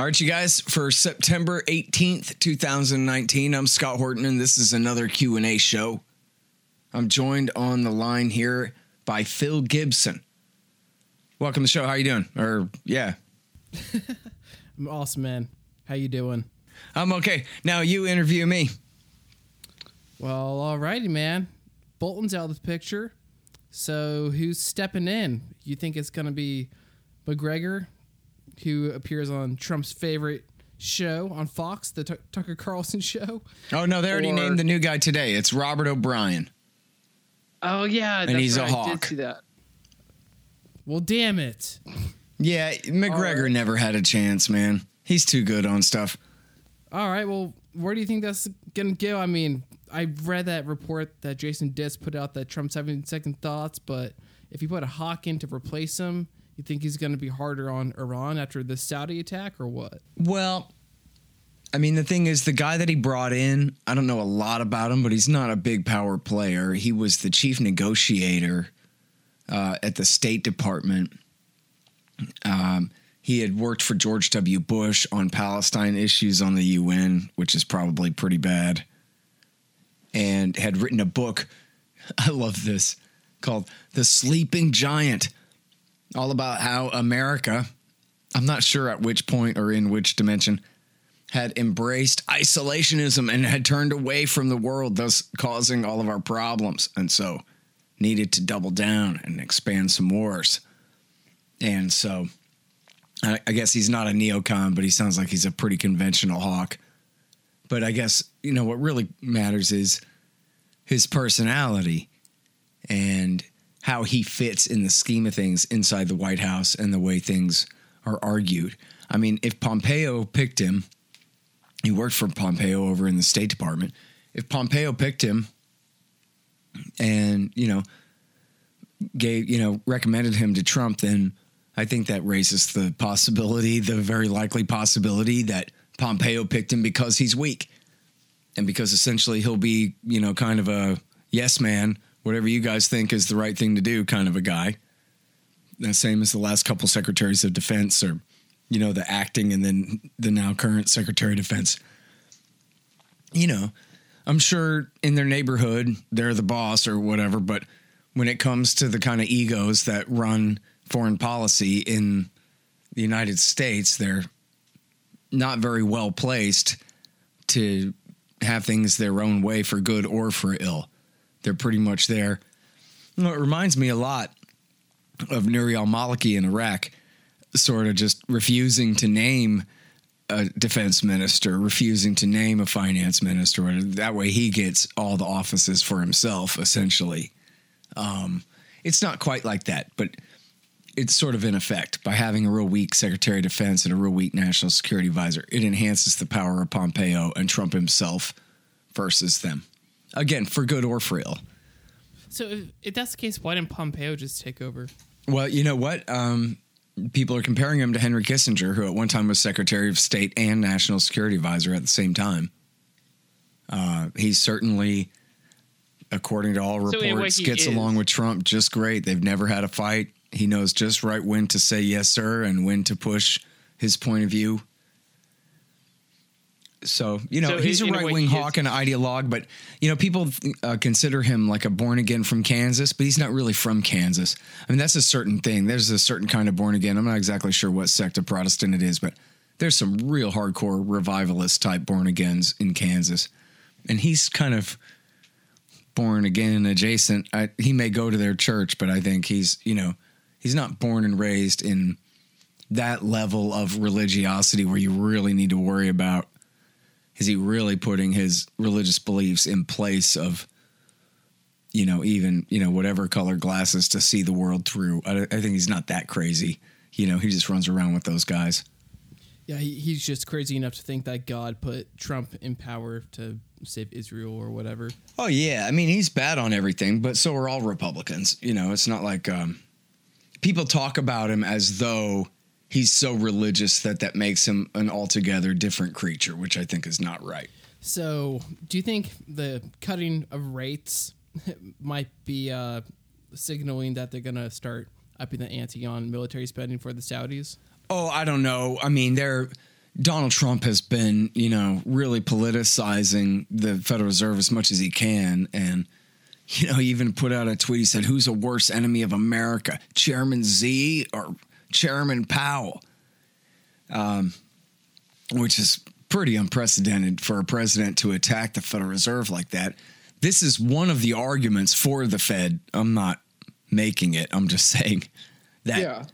All right, you guys, for September 18th, 2019, I'm Scott Horton, and this is another Q&A show. I'm joined on the line here by Phil Gibson. Welcome to the show. How you doing? I'm awesome, man. How you doing? I'm okay. Now you interview me. Well, all righty, man. Bolton's out of the picture. So who's stepping in? You think it's going to be McGregor, who appears on Trump's favorite show on Fox, the Tucker Carlson show? Oh, no, they already named the new guy today. It's Robert O'Brien. Oh, yeah. And he's right. A hawk. I did see that. Well, damn it. Yeah, McGregor never had a chance, man. He's too good on stuff. All right, well, where do you think that's going to go? I mean, I read that report that Jason Diss put out that Trump's having second thoughts, but if you put a hawk in to replace him, you think he's going to be harder on Iran after the Saudi attack or what? Well, I mean, the thing is, the guy that he brought in, I don't know a lot about him, but he's not a big power player. He was the chief negotiator at the State Department. He had worked for George W. Bush on Palestine issues on the UN, which is probably pretty bad, and had written a book, I love this, called The Sleeping Giant, all about how America, I'm not sure at which point or in which dimension, had embraced isolationism and had turned away from the world, thus causing all of our problems, and so needed to double down and expand some wars. And so I guess he's not a neocon, but he sounds like he's a pretty conventional hawk. But I guess, you know, what really matters is his personality and how he fits in the scheme of things inside the White House and the way things are argued. I mean, if Pompeo picked him, he worked for Pompeo over in the State Department. If Pompeo picked him and, you know, recommended him to Trump, then I think that raises the possibility, the very likely possibility, that Pompeo picked him because he's weak and because essentially he'll be, you know, kind of a yes man, whatever you guys think is the right thing to do kind of a guy. The same as the last couple secretaries of defense, or, you know, the acting and then the now current secretary of defense. You know, I'm sure in their neighborhood, they're the boss or whatever, but when it comes to the kind of egos that run foreign policy in the United States, they're not very well placed to have things their own way for good or for ill. They're pretty much there. You know, it reminds me a lot of Nuri al-Maliki in Iraq, sort of just refusing to name a defense minister, refusing to name a finance minister. That way he gets all the offices for himself, essentially. It's not quite like that, but it's sort of in effect. By having a real weak Secretary of Defense and a real weak National Security Advisor, it enhances the power of Pompeo and Trump himself versus them. Again, for good or for ill. So if that's the case, why didn't Pompeo just take over? Well, you know what? People are comparing him to Henry Kissinger, who at one time was Secretary of State and National Security Advisor at the same time. He certainly, according to all reports, gets along with Trump just great. They've never had a fight. He knows just right when to say yes, sir, and when to push his point of view. So, you know, he's a right-wing hawk and ideologue, but, you know, people consider him like a born-again from Kansas, but he's not really from Kansas. I mean, that's a certain thing. There's a certain kind of born-again. I'm not exactly sure what sect of Protestant it is, but there's some real hardcore revivalist-type born-agains in Kansas, and he's kind of born again adjacent. He may go to their church, but I think he's, you know, he's not born and raised in that level of religiosity where you really need to worry about, is he really putting his religious beliefs in place of, you know, even, you know, whatever color glasses to see the world through. I think he's not that crazy. You know, he just runs around with those guys. Yeah, he's just crazy enough to think that God put Trump in power to save Israel or whatever. Oh, yeah. I mean, he's bad on everything, but so are all Republicans. You know, it's not like people talk about him as though he's so religious that makes him an altogether different creature, which I think is not right. So do you think the cutting of rates might be signaling that they're going to start upping the ante on military spending for the Saudis? Oh, I don't know. I mean, Donald Trump has been, you know, really politicizing the Federal Reserve as much as he can. And, you know, he even put out a tweet. He said, who's the worst enemy of America, Chairman Z or Chairman Powell? Which is pretty unprecedented for a president to attack the Federal Reserve like that. This is one of the arguments for the Fed. I'm not making it. I'm just saying that. Yeah.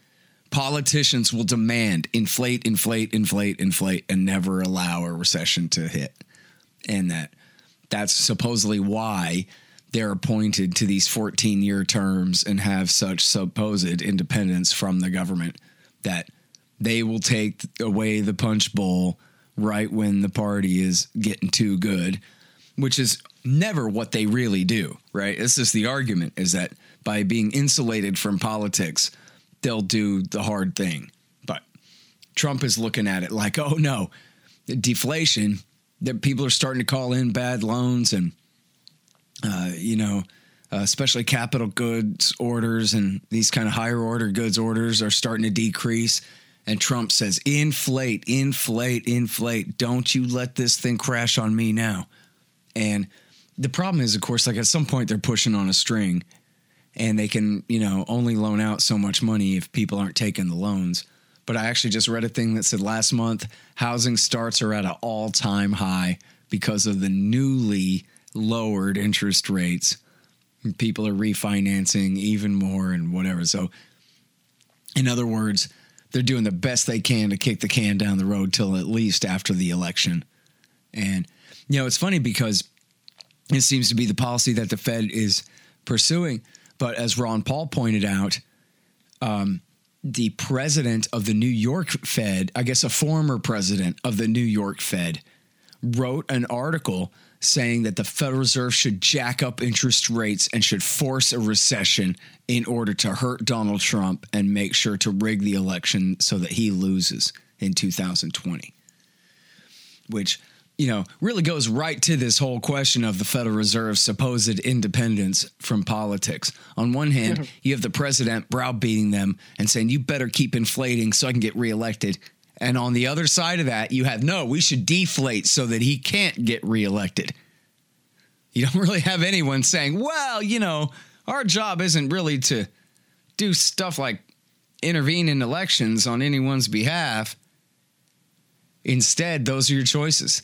Politicians will demand inflate, and never allow a recession to hit. And that's supposedly why they're appointed to these 14-year terms and have such supposed independence from the government, that they will take away the punch bowl right when the party is getting too good, which is never what they really do, right? This is the argument, is that by being insulated from politics – they'll do the hard thing. But Trump is looking at it like, oh, no, deflation, that people are starting to call in bad loans and, you know, especially capital goods orders and these kind of higher order goods orders are starting to decrease. And Trump says, inflate. Don't you let this thing crash on me now. And the problem is, of course, like at some point they're pushing on a string. And they can, you know, only loan out so much money if people aren't taking the loans. But I actually just read a thing that said last month, housing starts are at an all-time high because of the newly lowered interest rates. And people are refinancing even more and whatever. So, in other words, they're doing the best they can to kick the can down the road till at least after the election. And, you know, it's funny because it seems to be the policy that the Fed is pursuing. But as Ron Paul pointed out, the president of the New York Fed, I guess a former president of the New York Fed, wrote an article saying that the Federal Reserve should jack up interest rates and should force a recession in order to hurt Donald Trump and make sure to rig the election so that he loses in 2020, which, you know, really goes right to this whole question of the Federal Reserve's supposed independence from politics. On one hand, you have the president browbeating them and saying, you better keep inflating so I can get reelected. And on the other side of that, you have, no, we should deflate so that he can't get reelected. You don't really have anyone saying, well, you know, our job isn't really to do stuff like intervene in elections on anyone's behalf. Instead, those are your choices.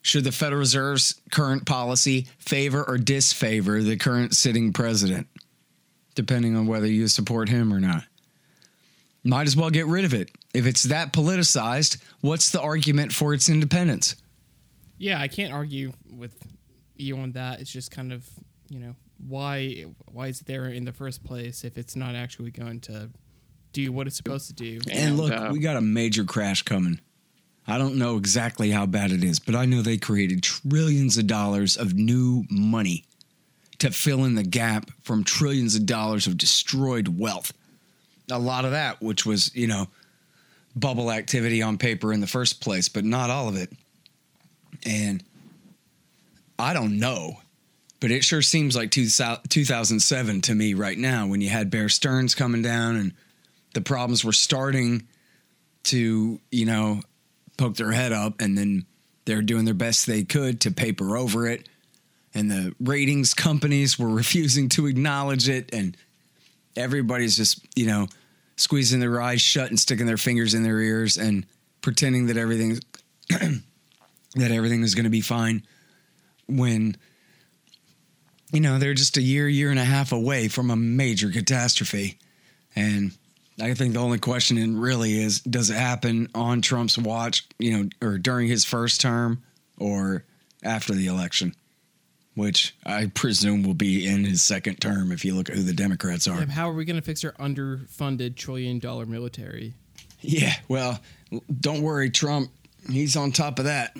Should the Federal Reserve's current policy favor or disfavor the current sitting president, depending on whether you support him or not? Might as well get rid of it. If it's that politicized, what's the argument for its independence? Yeah, I can't argue with you on that. It's just kind of, you know, why is it there in the first place if it's not actually going to do what it's supposed to do? And look, we got a major crash coming. I don't know exactly how bad it is, but I know they created trillions of dollars of new money to fill in the gap from trillions of dollars of destroyed wealth. A lot of that, which was, you know, bubble activity on paper in the first place, but not all of it. And I don't know, but it sure seems like 2007 to me right now, when you had Bear Stearns coming down and the problems were starting to, you know, poke their head up, and then they're doing their best they could to paper over it. And the ratings companies were refusing to acknowledge it. And everybody's just, you know, squeezing their eyes shut and sticking their fingers in their ears and pretending that everything, that everything is going to be fine when, you know, they're just a year and a half away from a major catastrophe. And I think the only question really is, does it happen on Trump's watch, you know, or during his first term or after the election, which I presume will be in his second term if you look at who the Democrats are. How are we going to fix our underfunded trillion-dollar military? Yeah, well, don't worry, Trump. He's on top of that.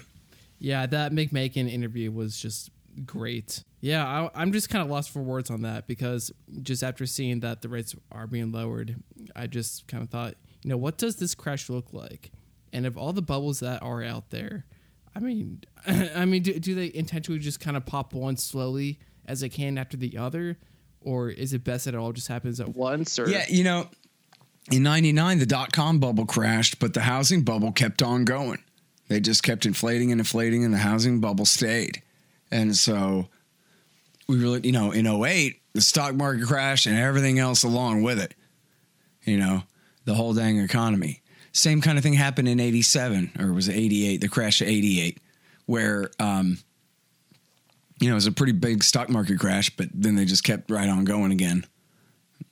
Yeah, that McMakin interview was just great. Yeah, I'm just kind of lost for words on that, because just after seeing that the rates are being lowered, I just kind of thought, you know, what does this crash look like? And of all the bubbles that are out there, I mean, do they intentionally just kind of pop one slowly as they can after the other? Or is it best that it all just happens at once? Or? Yeah, you know, in 99, the dot-com bubble crashed, but the housing bubble kept on going. They just kept inflating and inflating, and the housing bubble stayed. And so we really, you know, in 2008, the stock market crashed and everything else along with it. You know, the whole dang economy. Same kind of thing happened in 87, or was it 88, the crash of 88, where, you know, it was a pretty big stock market crash, but then they just kept right on going again.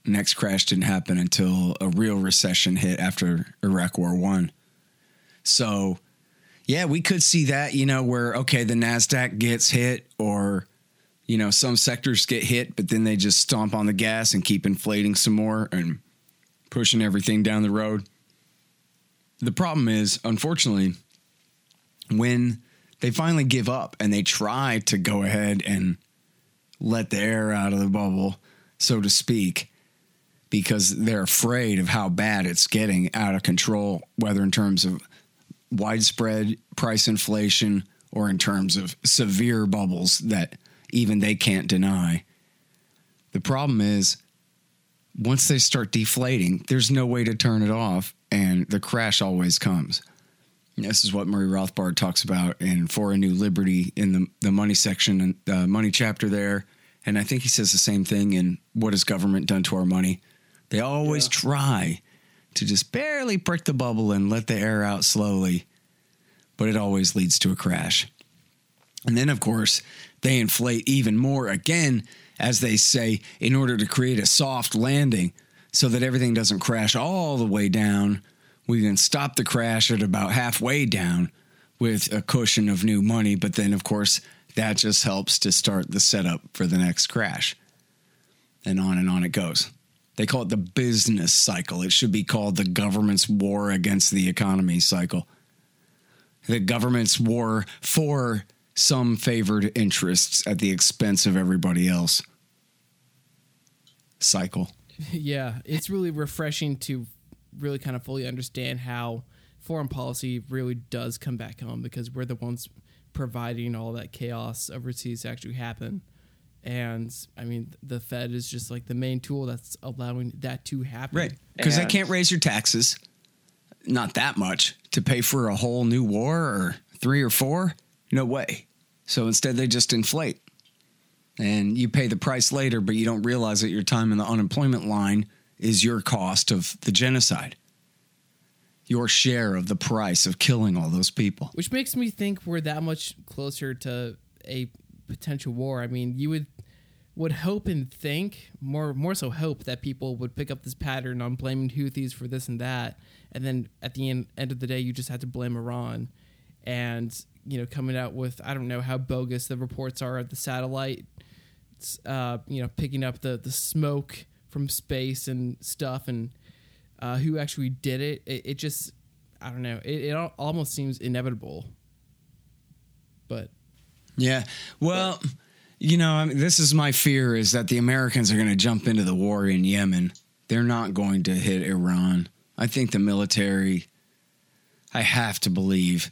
Next crash didn't happen until a real recession hit after Iraq War I. So, yeah, we could see that, you know, where, okay, the NASDAQ gets hit or, you know, some sectors get hit, but then they just stomp on the gas and keep inflating some more and pushing everything down the road. The problem is, unfortunately, when they finally give up and they try to go ahead and let the air out of the bubble, so to speak, because they're afraid of how bad it's getting out of control, whether in terms of widespread price inflation or in terms of severe bubbles that even they can't deny. The problem is, once they start deflating, there's no way to turn it off, and the crash always comes. This is what Murray Rothbard talks about in For a New Liberty in the money section and money chapter there. And I think he says the same thing in What Has Government Done to Our Money? They always try to just barely prick the bubble and let the air out slowly, but it always leads to a crash. And then, of course, they inflate even more again, as they say, in order to create a soft landing so that everything doesn't crash all the way down. We can stop the crash at about halfway down with a cushion of new money. But then, of course, that just helps to start the setup for the next crash. And on it goes. They call it the business cycle. It should be called the government's war against the economy cycle. The government's war for some favored interests at the expense of everybody else. Cycle. Yeah, it's really refreshing to really kind of fully understand how foreign policy really does come back home, because we're the ones providing all that chaos overseas to actually happen. And I mean, the Fed is just like the main tool that's allowing that to happen. Right. Because they can't raise your taxes, not that much, to pay for a whole new war or three or four. No way. So instead they just inflate. And you pay the price later, but you don't realize that your time in the unemployment line is your cost of the genocide, your share of the price of killing all those people. Which makes me think we're that much closer to a potential war. I mean, you would hope and think, more so hope, that people would pick up this pattern on blaming Houthis for this and that, and then at the end of the day, you just have to blame Iran. And, you know, coming out with, I don't know how bogus the reports are of the satellite, you know, picking up the smoke from space and stuff, and who actually did it. It just, I don't know. It almost seems inevitable. But yeah, well, but, you know, I mean, this is my fear, is that the Americans are going to jump into the war in Yemen. They're not going to hit Iran. I think the military, I have to believe,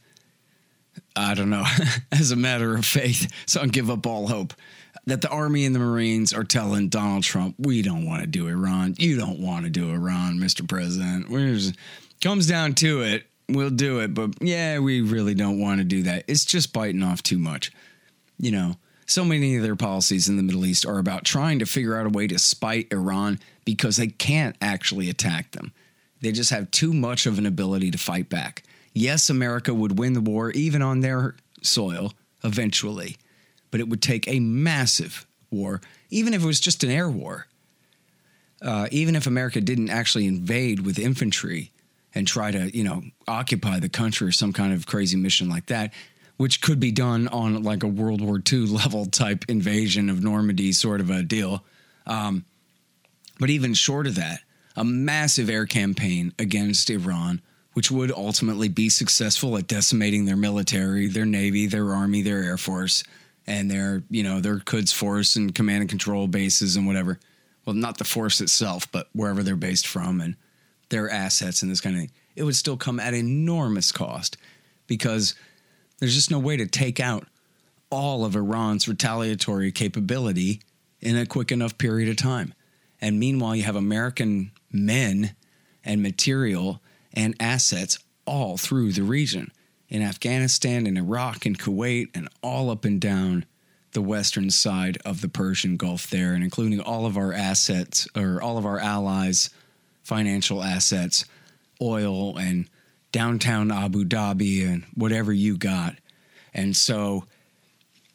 I don't know, as a matter of faith, so I'll give up all hope, that the Army and the Marines are telling Donald Trump, we don't want to do Iran. You don't want to do Iran, Mr. President. Comes down to it, we'll do it. But yeah, we really don't want to do that. It's just biting off too much. You know, so many of their policies in the Middle East are about trying to figure out a way to spite Iran, because they can't actually attack them. They just have too much of an ability to fight back. Yes, America would win the war, even on their soil, eventually. But it would take a massive war, even if it was just an air war. Even if America didn't actually invade with infantry and try to, you know, occupy the country or some kind of crazy mission like that, which could be done on like a World War II level type invasion of Normandy sort of a deal. But even short of that, a massive air campaign against Iran, which would ultimately be successful at decimating their military, their Navy, their Army, their Air Force, and their, you know, their Quds Force and command and control bases and whatever. Well, not the force itself, but wherever they're based from and their assets and this kind of thing. It would still come at enormous cost, because there's just no way to take out all of Iran's retaliatory capability in a quick enough period of time. And meanwhile, you have American men and material and assets all through the region. in Afghanistan and Iraq and Kuwait and all up and down the western side of the Persian Gulf there, and including all of our assets or all of our allies, financial assets, oil and downtown Abu Dhabi and whatever you got. And so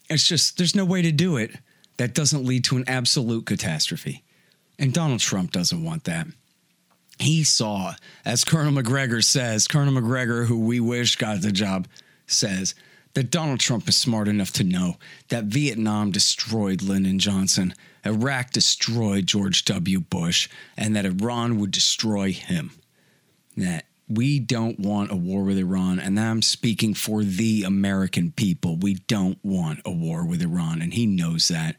it's just, there's no way to do it that doesn't lead to an absolute catastrophe. And Donald Trump doesn't want that. He saw, as Colonel McGregor says, Colonel McGregor, who we wish got the job, says that Donald Trump is smart enough to know that Vietnam destroyed Lyndon Johnson, Iraq destroyed George W. Bush, and that Iran would destroy him. That we don't want a war with Iran, and I'm speaking for the American people. We don't want a war with Iran, and he knows that.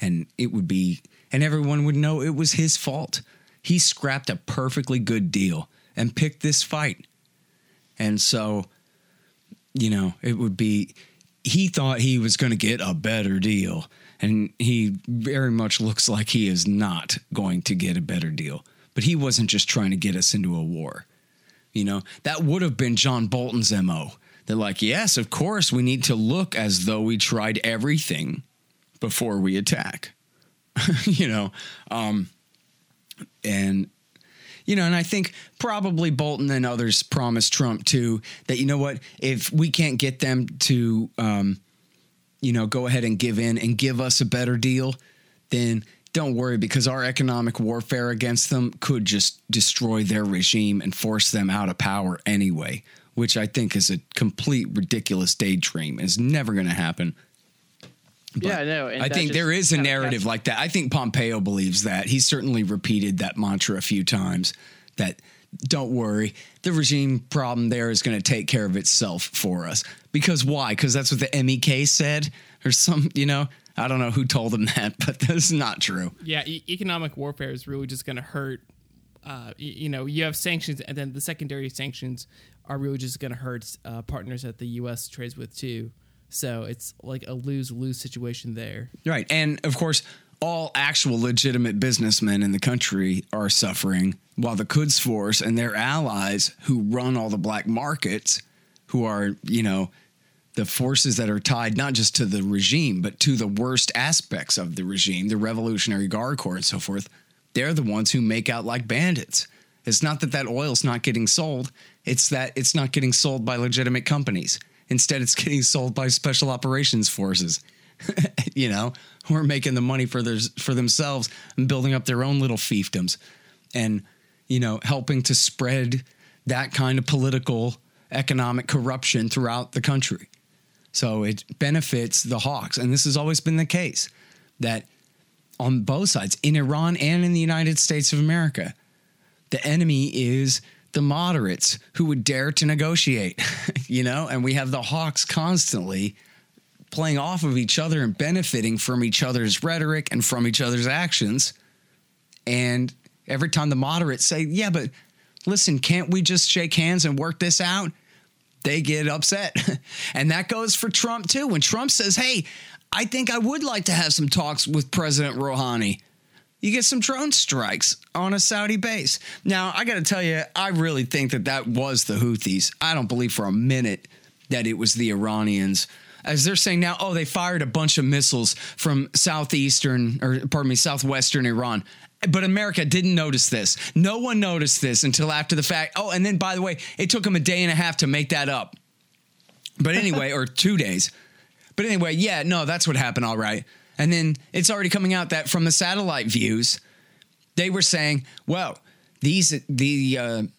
And it would be, and everyone would know it was his fault. He scrapped a perfectly good deal and picked this fight. And so, you know, it would be, he thought he was going to get a better deal, and he very much looks like he is not going to get a better deal. But he wasn't just trying to get us into a war. You know, that would have been John Bolton's MO. They're like, yes, of course, we need to look as though we tried everything before we attack. You know, and, you know, and I think probably Bolton and others promised Trump, too, that, you know what, if we can't get them to, you know, go ahead and give in and give us a better deal, then don't worry, because our economic warfare against them could just destroy their regime and force them out of power anyway, which I think is a complete ridiculous daydream. It's never going to happen. But yeah, no, I think there is a narrative like that. I think Pompeo believes that. He certainly repeated that mantra a few times, that don't worry, the regime problem there is going to take care of itself for us. Because why? Because that's what the MEK said or some, you know, I don't know who told him that, but that's not true. Yeah, economic warfare is really just going to hurt. You know, you have sanctions, and then the secondary sanctions are really just going to hurt partners that the U.S. trades with, too. So it's like a lose-lose situation there. Right. And, of course, all actual legitimate businessmen in the country are suffering, while the Quds Force and their allies who run all the black markets, who are, you know, the forces that are tied not just to the regime, but to the worst aspects of the regime, the Revolutionary Guard Corps and so forth, they're the ones who make out like bandits. It's not that that oil's not getting sold. It's that it's not getting sold by legitimate companies. Instead, it's getting sold by special operations forces, you know, who are making the money for themselves and building up their own little fiefdoms and, you know, helping to spread that kind of political, economic corruption throughout the country. So it benefits the hawks. And this has always been the case, that on both sides, in Iran and in the United States of America, the enemy is the moderates who would dare to negotiate, you know, and we have the hawks constantly playing off of each other and benefiting from each other's rhetoric and from each other's actions. And every time the moderates say, yeah, but listen, can't we just shake hands and work this out? They get upset. And that goes for Trump, too. When Trump says, hey, I think I would like to have some talks with President Rouhani, you get some drone strikes on a Saudi base. Now, I got to tell you, I really think that that was the Houthis. I don't believe for a minute that it was the Iranians. As they're saying now, oh, they fired a bunch of missiles from southwestern Iran. But America didn't notice this. No one noticed this until after the fact. Oh, and then, by the way, it took them a day and a half to make that up. But anyway, or 2 days. But anyway, yeah, no, that's what happened, all right. And then it's already coming out that from the satellite views, they were saying, well, the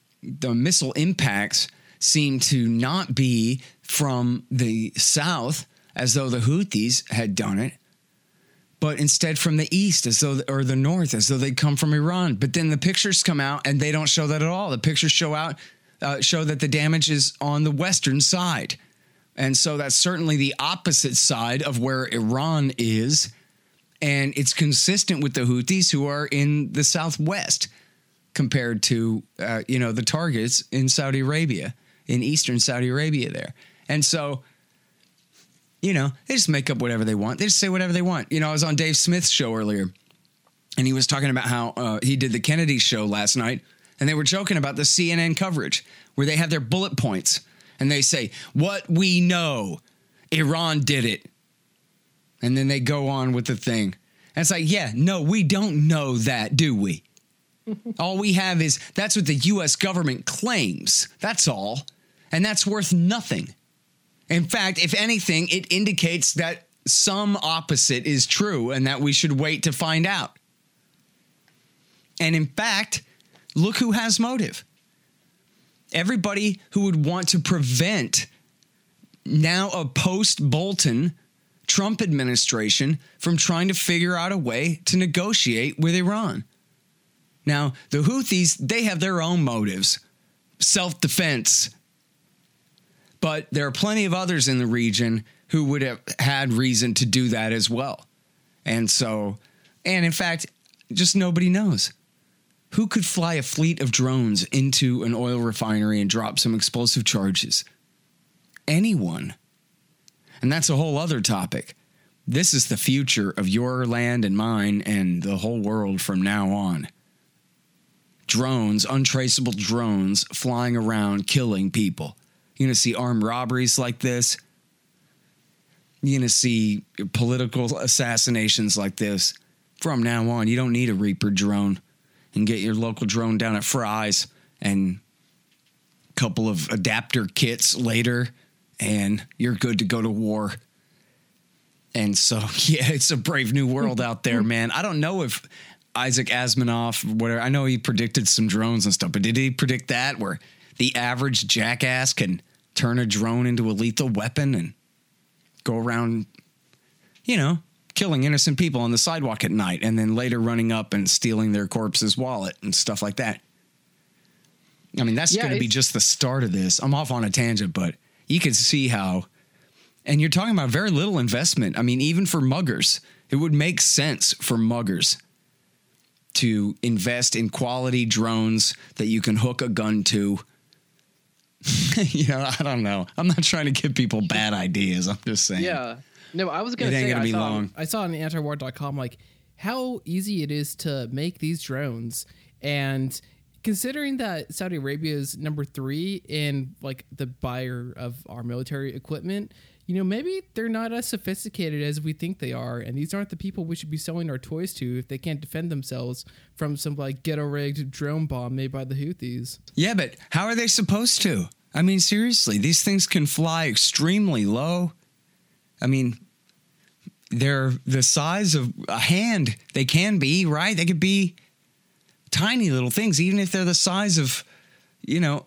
missile impacts seem to not be from the south, as though the Houthis had done it, but instead from the east, as though, or the north, as though they'd come from Iran. But then the pictures come out, and they don't show that at all. The pictures show that the damage is on the western side. And so that's certainly the opposite side of where Iran is, and it's consistent with the Houthis, who are in the southwest compared to, you know, the targets in Saudi Arabia, in eastern Saudi Arabia there. And so, you know, they just make up whatever they want. They just say whatever they want. You know, I was on Dave Smith's show earlier, and he was talking about how he did the Kennedy show last night, and they were joking about the CNN coverage where they have their bullet points. and they say, what we know, Iran did it. And then they go on with the thing. And it's like, yeah, no, we don't know that, do we? All we have is that's what the U.S. government claims. That's all. And that's worth nothing. In fact, if anything, it indicates that some opposite is true and that we should wait to find out. And in fact, look who has motive. Everybody who would want to prevent now a post-Bolton Trump administration from trying to figure out a way to negotiate with Iran. Now, the Houthis, they have their own motives, self-defense. But there are plenty of others in the region who would have had reason to do that as well. And so, and in fact, just nobody knows. Who could fly a fleet of drones into an oil refinery and drop some explosive charges? Anyone. And that's a whole other topic. This is the future of your land and mine and the whole world from now on. Drones, untraceable drones, flying around, killing people. You're going to see armed robberies like this. You're going to see political assassinations like this. From now on, you don't need a Reaper drone. And get your local drone down at Fry's and a couple of adapter kits later, and you're good to go to war. And so, yeah, it's a brave new world out there, man. I don't know if Isaac Asimov, whatever, I know he predicted some drones and stuff, but did he predict that where the average jackass can turn a drone into a lethal weapon and go around, you know, killing innocent people on the sidewalk at night and then later running up and stealing their corpse's wallet and stuff like that? I mean, that's going to be just the start of this. I'm off on a tangent, but you can see how, and you're talking about very little investment. I mean, even for muggers, it would make sense for muggers to invest in quality drones that you can hook a gun to. You know, I don't know. I'm not trying to give people bad ideas. I'm just saying. Yeah. No, I was going to say, I saw on antiwar.com, like, how easy it is to make these drones. And considering that Saudi Arabia is number 3 in, like, the buyer of our military equipment, you know, maybe they're not as sophisticated as we think they are. And these aren't the people we should be selling our toys to if they can't defend themselves from some, like, ghetto-rigged drone bomb made by the Houthis. Yeah, but how are they supposed to? I mean, seriously, these things can fly extremely low. I mean, they're the size of a hand. They can be, right? They could be tiny little things, even if they're the size of, you know,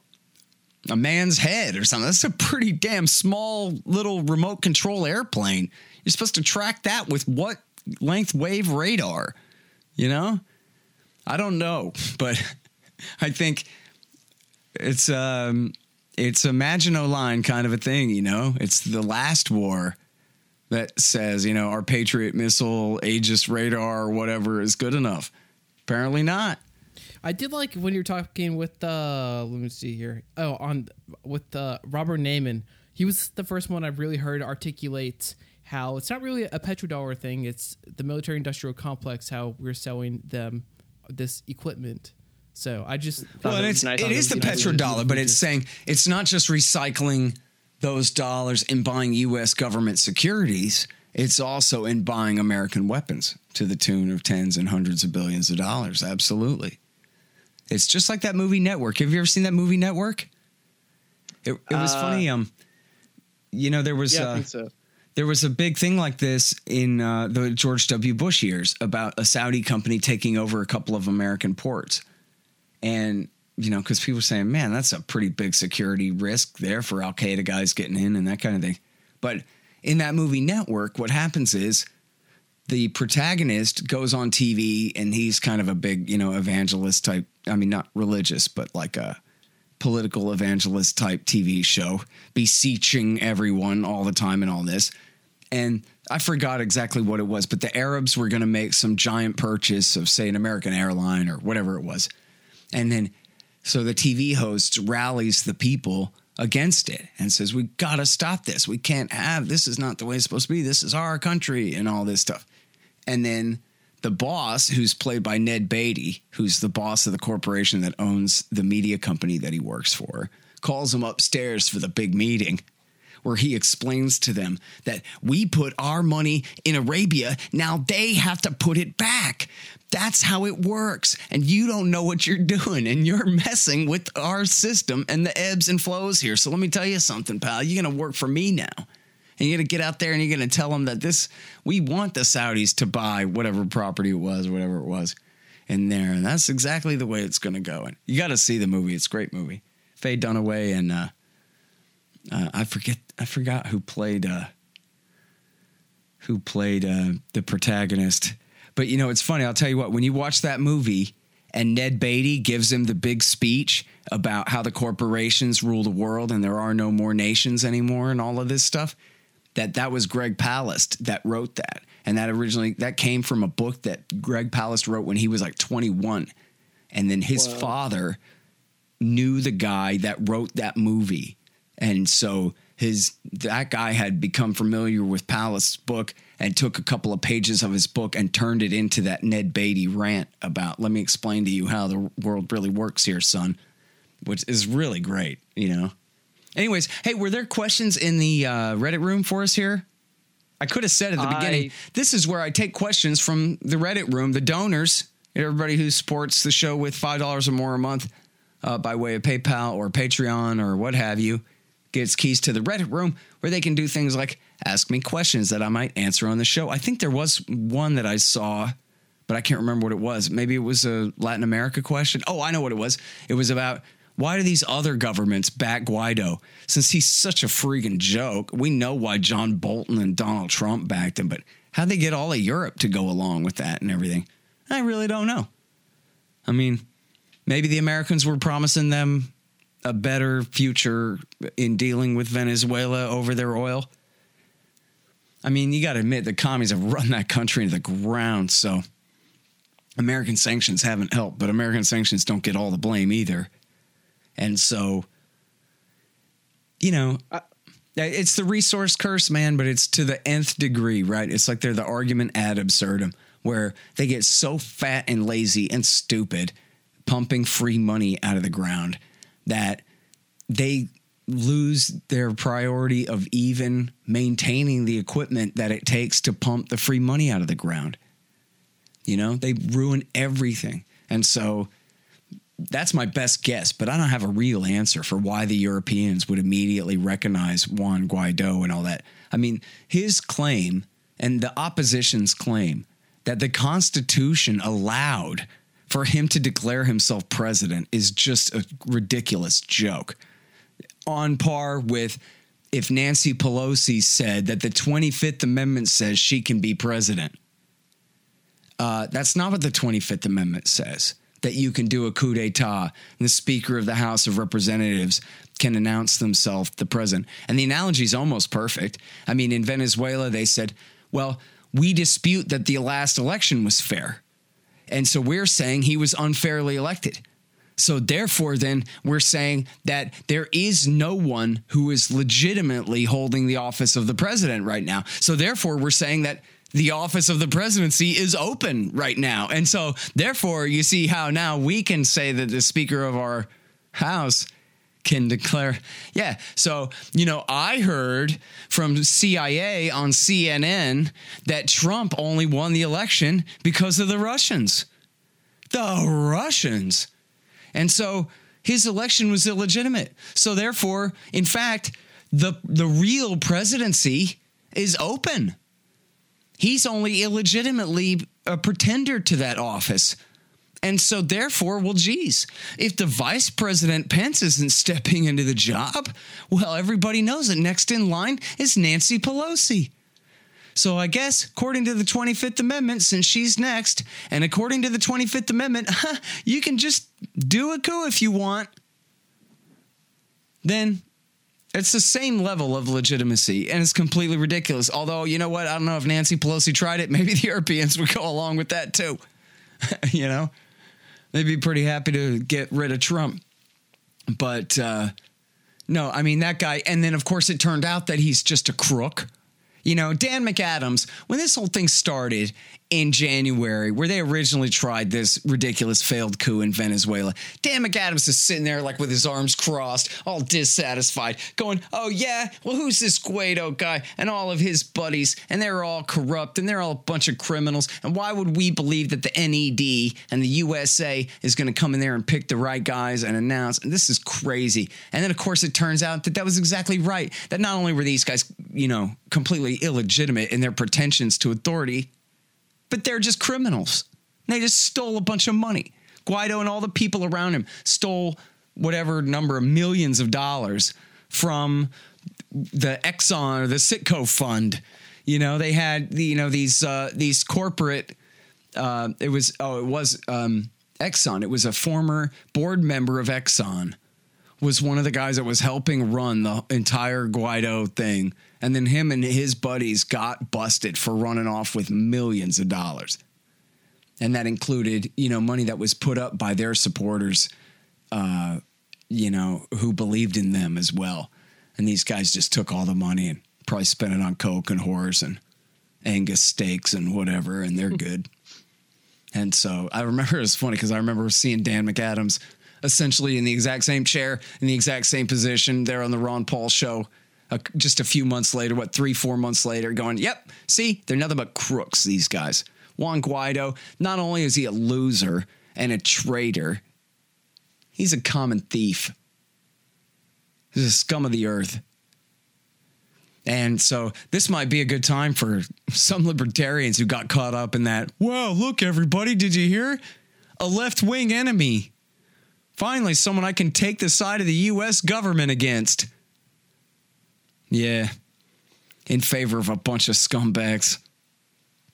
a man's head or something. That's a pretty damn small little remote control airplane. You're supposed to track that with what length wave radar, you know? I don't know, but I think it's a Maginot Line kind of a thing, you know? It's the last war that says, you know, our Patriot missile, Aegis radar, or whatever is good enough. Apparently not. I did like when you're talking with, let me see here. Oh, with Robert Neyman. He was the first one I've really heard articulate how it's not really a petrodollar thing. It's the military industrial complex, how we're selling them this equipment. So I just thought it is the petrodollar, but it's saying it's not just recycling those dollars in buying U.S. government securities. It's also in buying American weapons to the tune of tens and hundreds of billions of dollars. Absolutely. It's just like that movie Network. Have you ever seen that movie Network? It was funny. You know, there was a big thing like this in the George W. Bush years about a Saudi company taking over a couple of American ports. And, you know, because people were saying, man, that's a pretty big security risk there for Al Qaeda guys getting in and that kind of thing. But in that movie Network, what happens is the protagonist goes on TV and he's kind of a big, you know, evangelist type. I mean, not religious, but like a political evangelist type TV show, beseeching everyone all the time and all this. And I forgot exactly what it was, but the Arabs were going to make some giant purchase of, say, an American airline or whatever it was. And then so the TV host rallies the people against it and says, we got to stop this. We can't have this. Is not the way it's supposed to be. This is our country and all this stuff. And then the boss, who's played by Ned Beatty, who's the boss of the corporation that owns the media company that he works for, calls them upstairs for the big meeting where he explains to them that we put our money in Arabia. Now they have to put it back. That's how it works. And you don't know what you're doing, and you're messing with our system and the ebbs and flows here. So let me tell you something, pal. You're going to work for me now. And you're going to get out there and you're going to tell them that we want the Saudis to buy whatever property it was, whatever it was in there. And that's exactly the way it's going to go. And you got to see the movie. It's a great movie. Faye Dunaway and, I forgot who played the protagonist, but you know, it's funny. I'll tell you what, when you watch that movie and Ned Beatty gives him the big speech about how the corporations rule the world and there are no more nations anymore and all of this stuff, that was Greg Palast that wrote that. And that originally, that came from a book that Greg Palast wrote when he was like 21. And then his father knew the guy that wrote that movie. And so that guy had become familiar with Palast's book and took a couple of pages of his book and turned it into that Ned Beatty rant about, let me explain to you how the world really works here, son, which is really great, you know. Anyways, hey, were there questions in the Reddit room for us here? I could have said at the beginning, this is where I take questions from the Reddit room, the donors, everybody who supports the show with $5 or more a month by way of PayPal or Patreon or what have you. Gets keys to the Reddit room where they can do things like ask me questions that I might answer on the show. I think there was one that I saw, but I can't remember what it was. Maybe it was a Latin America question. Oh, I know what it was. It was about why do these other governments back Guaido? Since he's such a freaking joke, we know why John Bolton and Donald Trump backed him, but how'd they get all of Europe to go along with that and everything? I really don't know. I mean, maybe the Americans were promising them a better future in dealing with Venezuela over their oil. I mean, you got to admit the commies have run that country into the ground. So American sanctions haven't helped, but American sanctions don't get all the blame either. And so, you know, it's the resource curse, man, but it's to the nth degree, right? It's like they're the argument ad absurdum where they get so fat and lazy and stupid, pumping free money out of the ground, that they lose their priority of even maintaining the equipment that it takes to pump the free money out of the ground. You know, they ruin everything. And so that's my best guess, but I don't have a real answer for why the Europeans would immediately recognize Juan Guaido and all that. I mean, his claim and the opposition's claim that the Constitution allowed for him to declare himself president is just a ridiculous joke, on par with if Nancy Pelosi said that the 25th Amendment says she can be president. That's not what the 25th Amendment says, that you can do a coup d'etat and the Speaker of the House of Representatives can announce themselves the president. And the analogy is almost perfect. I mean, in Venezuela, they said, well, we dispute that the last election was fair. And so we're saying he was unfairly elected. So therefore, then we're saying that there is no one who is legitimately holding the office of the president right now. So therefore, we're saying that the office of the presidency is open right now. And so therefore, you see how now we can say that the Speaker of our House can declare. Yeah. So, you know, I heard from CIA on CNN that Trump only won the election because of the Russians. The Russians. And so his election was illegitimate. So therefore, in fact, the real presidency is open. He's only illegitimately a pretender to that office. And so therefore, well, geez, if the Vice President Pence isn't stepping into the job, well, everybody knows that next in line is Nancy Pelosi. So I guess according to the 25th Amendment, since she's next, and according to the 25th Amendment, you can just do a coup if you want. Then it's the same level of legitimacy, and it's completely ridiculous. Although, you know what? I don't know if Nancy Pelosi tried it. Maybe the Europeans would go along with that, too. You know? They'd be pretty happy to get rid of Trump. But no, I mean, that guy. And then, of course, it turned out that he's just a crook. You know, Dan McAdams, when this whole thing started in January, where they originally tried this ridiculous failed coup in Venezuela, Dan McAdams is sitting there like with his arms crossed, all dissatisfied, going, oh, yeah, well, who's this Guaido guy and all of his buddies? And they're all corrupt and they're all a bunch of criminals. And why would we believe that the NED and the USA is going to come in there and pick the right guys and announce? And this is crazy. And then, of course, it turns out that that was exactly right, that not only were these guys, you know, completely illegitimate in their pretensions to authority, but they're just criminals. And they just stole a bunch of money. Guaido and all the people around him stole whatever number of millions of dollars from the Exxon or the Citco fund. You know, they had, you know, these corporate it was Exxon. It was a former board member of Exxon was one of the guys that was helping run the entire Guaido thing. And then him and his buddies got busted for running off with millions of dollars. And that included, you know, money that was put up by their supporters, you know, who believed in them as well. And these guys just took all the money and probably spent it on Coke and whores and Angus steaks and whatever, and they're good. And so I remember it was funny because I remember seeing Dan McAdams essentially in the exact same chair, in the exact same position there on the Ron Paul show. Just a few months later, 3-4 months later, going, yep, see, they're nothing but crooks, these guys. Juan Guaido, not only is he a loser and a traitor, he's a common thief. He's a scum of the earth. And so this might be a good time for some libertarians who got caught up in that, well, look, everybody, did you hear? A left-wing enemy. Finally, someone I can take the side of the U.S. government against. Yeah, in favor of a bunch of scumbags.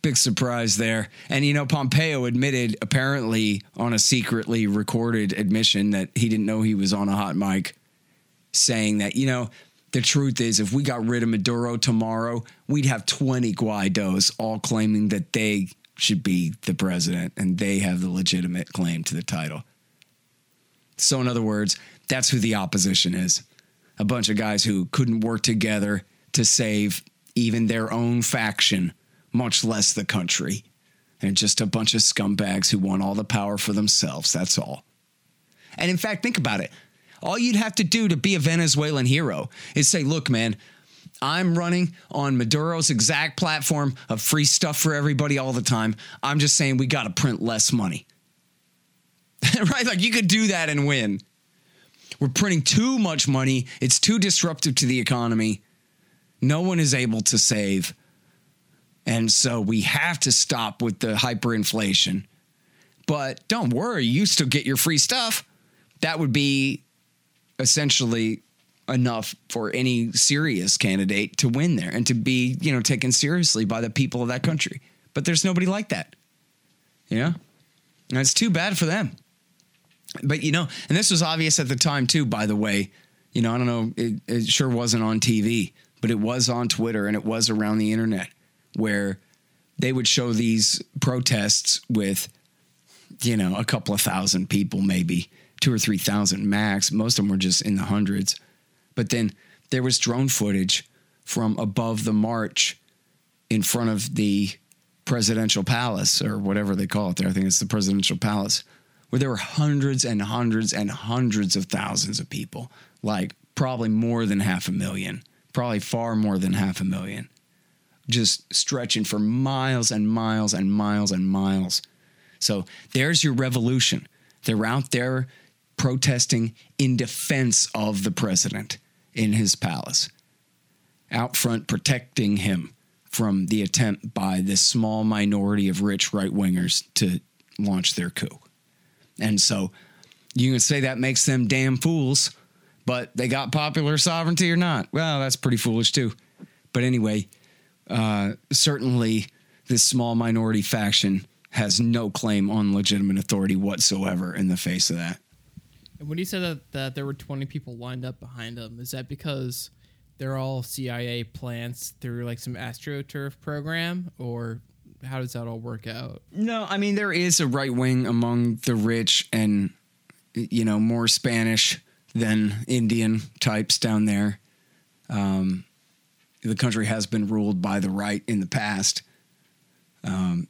Big surprise there. And, you know, Pompeo admitted apparently on a secretly recorded admission that he didn't know he was on a hot mic, saying that, you know, the truth is if we got rid of Maduro tomorrow, we'd have 20 Guaidos all claiming that they should be the president and they have the legitimate claim to the title. So, in other words, that's who the opposition is. A bunch of guys who couldn't work together to save even their own faction, much less the country. And just a bunch of scumbags who want all the power for themselves. That's all. And in fact, think about it. All you'd have to do to be a Venezuelan hero is say, look, man, I'm running on Maduro's exact platform of free stuff for everybody all the time. I'm just saying we got to print less money. Right? Like you could do that and win. We're printing too much money. It's too disruptive to the economy. No one is able to save. And so we have to stop with the hyperinflation. But don't worry, you still get your free stuff. That would be essentially enough for any serious candidate to win there and to be, you know, taken seriously by the people of that country. But there's nobody like that. You know? And it's too bad for them. But, you know, and this was obvious at the time, too, by the way. You know, I don't know. It sure wasn't on TV, but it was on Twitter and it was around the internet where they would show these protests with, you know, a couple of thousand people, maybe 2,000 or 3,000 max. Most of them were just in the hundreds. But then there was drone footage from above the march in front of the presidential palace or whatever they call it there. I think it's the presidential palace, where there were hundreds and hundreds and hundreds of thousands of people, like probably more than 500,000, probably far more than 500,000, just stretching for miles and miles and miles and miles. So there's your revolution. They're out there protesting in defense of the president in his palace, out front protecting him from the attempt by this small minority of rich right-wingers to launch their coup. And so you can say that makes them damn fools, but they got popular sovereignty or not. Well, that's pretty foolish too. But anyway, certainly this small minority faction has no claim on legitimate authority whatsoever in the face of that. And when you said that there were 20 people lined up behind them, is that because they're all CIA plants through like some AstroTurf program, or how does that all work out? No, I mean, there is a right wing among the rich and, you know, more Spanish than Indian types down there. the country has been ruled by the right in the past,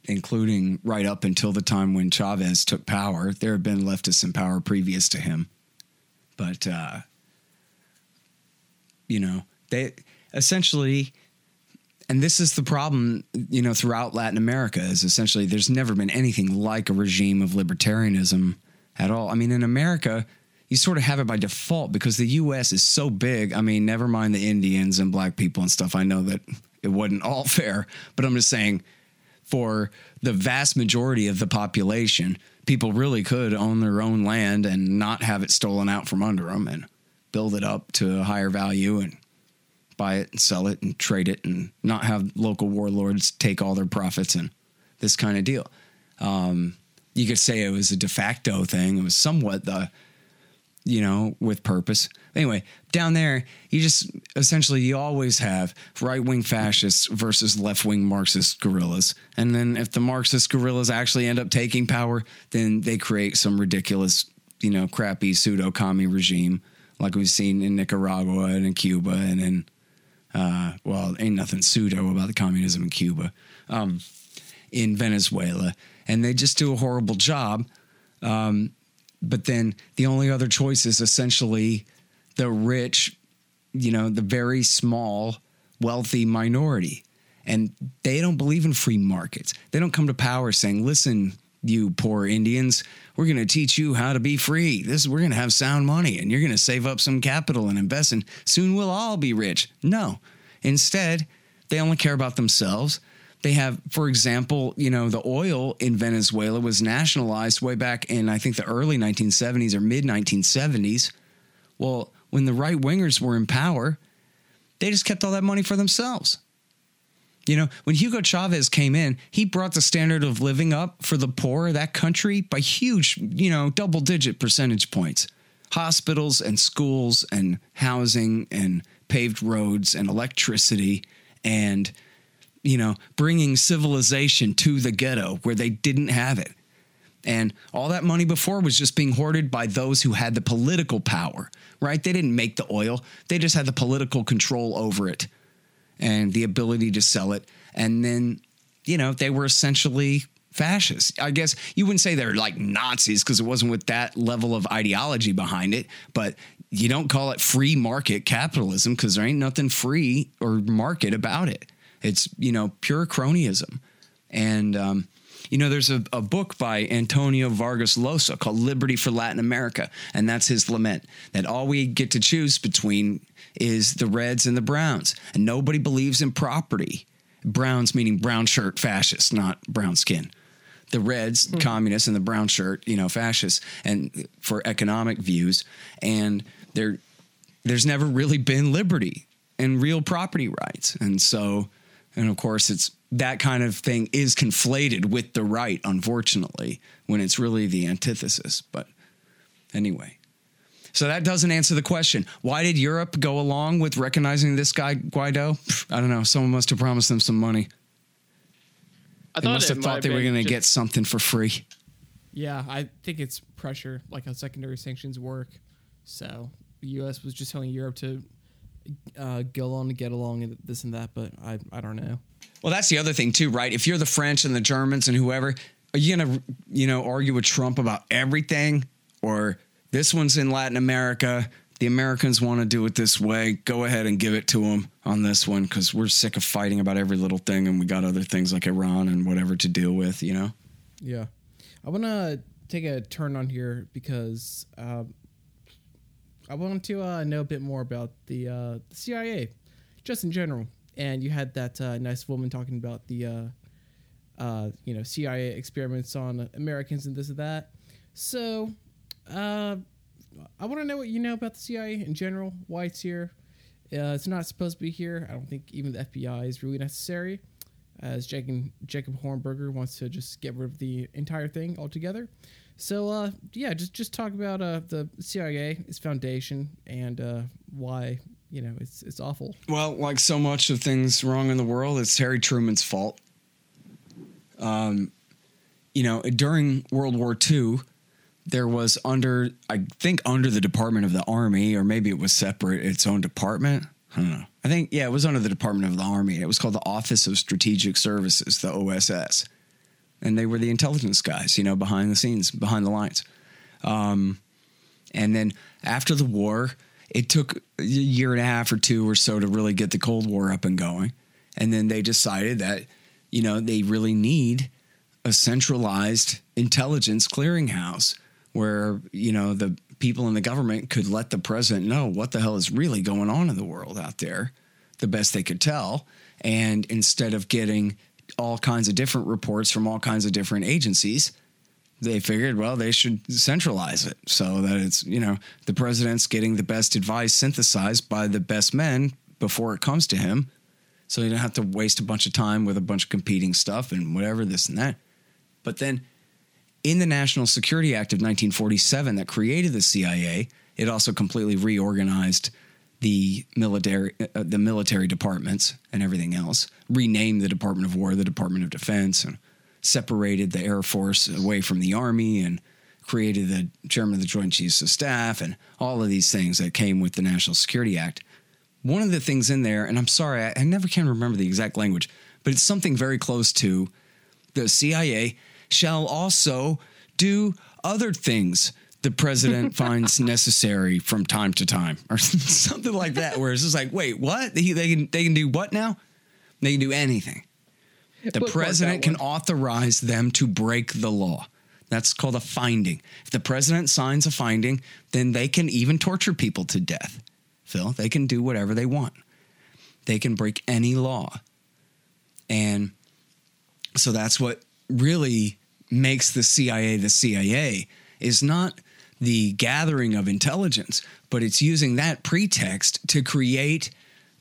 including right up until the time when Chavez took power. There have been leftists in power previous to him. But, you know, they essentially, and this is the problem, you know, throughout Latin America is essentially there's never been anything like a regime of libertarianism at all. I mean, in America, you sort of have it by default because the U.S. is so big. I mean, never mind the Indians and black people and stuff. I know that it wasn't all fair, but I'm just saying for the vast majority of the population, people really could own their own land and not have it stolen out from under them and build it up to a higher value and buy it and sell it and trade it and not have local warlords take all their profits and this kind of deal. You could say it was a de facto thing. It was somewhat the, you know, with purpose. Anyway, down there, you just essentially you always have right-wing fascists versus left-wing Marxist guerrillas. And then if the Marxist guerrillas actually end up taking power, then they create some ridiculous, you know, crappy pseudo-commie regime like we've seen in Nicaragua and in Cuba and in, well, ain't nothing pseudo about the communism in Cuba, in Venezuela. And they just do a horrible job. But then the only other choice is essentially the rich, you know, the very small, wealthy minority. And they don't believe in free markets. They don't come to power saying, listen, you poor Indians, we're going to teach you how to be free. This, we're going to have sound money and you're going to save up some capital and invest and soon we'll all be rich. No. Instead, they only care about themselves. They have, for example, you know, the oil in Venezuela was nationalized way back in, I think, the early 1970s or mid-1970s. Well, when the right-wingers were in power, they just kept all that money for themselves. You know, when Hugo Chavez came in, he brought the standard of living up for the poor of that country by huge, you know, double-digit percentage points. Hospitals and schools and housing and paved roads and electricity and, you know, bringing civilization to the ghetto where they didn't have it. And all that money before was just being hoarded by those who had the political power, right? They didn't make the oil. They just had the political control over it and the ability to sell it. And then, you know, they were essentially fascists. I guess you wouldn't say they're like Nazis because it wasn't with that level of ideology behind it, but you don't call it free market capitalism because there ain't nothing free or market about it. It's, you know, pure cronyism. And, you know, there's a book by Antonio Vargas Llosa called Liberty for Latin America. And that's his lament that all we get to choose between is the reds and the browns. And nobody believes in property. Browns meaning brown shirt fascists, not brown skin. The reds, communists, and the brown shirt, you know, fascists, and for economic views. And there's never really been liberty and real property rights. And so, and of course, it's that kind of thing is conflated with the right, unfortunately, when it's really the antithesis. But anyway, so that doesn't answer the question. Why did Europe go along with recognizing this guy, Guaido? I don't know. Someone must have promised them some money. They must have thought they were going to get something for free. Yeah, I think it's pressure, like how secondary sanctions work. So the U.S. was just telling Europe to go along to get along and this and that, but I don't know. Well, that's the other thing too, right? If you're the French and the Germans and whoever, are you going to, you know, argue with Trump about everything? Or this one's in Latin America. The Americans want to do it this way. Go ahead and give it to them on this one because we're sick of fighting about every little thing and we got other things like Iran and whatever to deal with, you know? Yeah. I want to take a turn on here because I want to know a bit more about the CIA, just in general. And you had that nice woman talking about the, you know, CIA experiments on Americans and this and that. So I want to know what you know about the CIA in general, why it's here. It's not supposed to be here. I don't think even the FBI is really necessary, as Jacob Hornberger wants to just get rid of the entire thing altogether. So, yeah, just talk about the CIA, its foundation, and why, you know, it's awful. Well, like so much of things wrong in the world, it's Harry Truman's fault. You know, during World War II, there was under, I think, under the Department of the Army, or maybe it was separate, its own department. I don't know. I think, yeah, it was under the Department of the Army. And it was called the Office of Strategic Services, the OSS. And they were the intelligence guys, you know, behind the scenes, behind the lines. And then after the war, it took a year and a half or two or so to really get the Cold War up and going. And then they decided that, you know, they really need a centralized intelligence clearinghouse where, you know, the people in the government could let the president know what the hell is really going on in the world out there, the best they could tell. And instead of getting all kinds of different reports from all kinds of different agencies, they figured, well, they should centralize it so that it's, you know, the president's getting the best advice synthesized by the best men before it comes to him. So you don't have to waste a bunch of time with a bunch of competing stuff and whatever, this and that. But then in the National Security Act of 1947 that created the CIA, it also completely reorganized the military departments and everything else, renamed the Department of War, the Department of Defense, and separated the Air Force away from the Army and created the Chairman of the Joint Chiefs of Staff and all of these things that came with the National Security Act. One of the things in there, and I'm sorry, I never can remember the exact language, but it's something very close to the CIA shall also do other things the president finds necessary from time to time or something like that, where it's just like, wait, what? They can do what now? They can do anything. The president can authorize them to break the law. That's called a finding. If the president signs a finding, then they can even torture people to death. Phil, they can do whatever they want. They can break any law. And so that's what really makes the CIA is not the gathering of intelligence, but it's using that pretext to create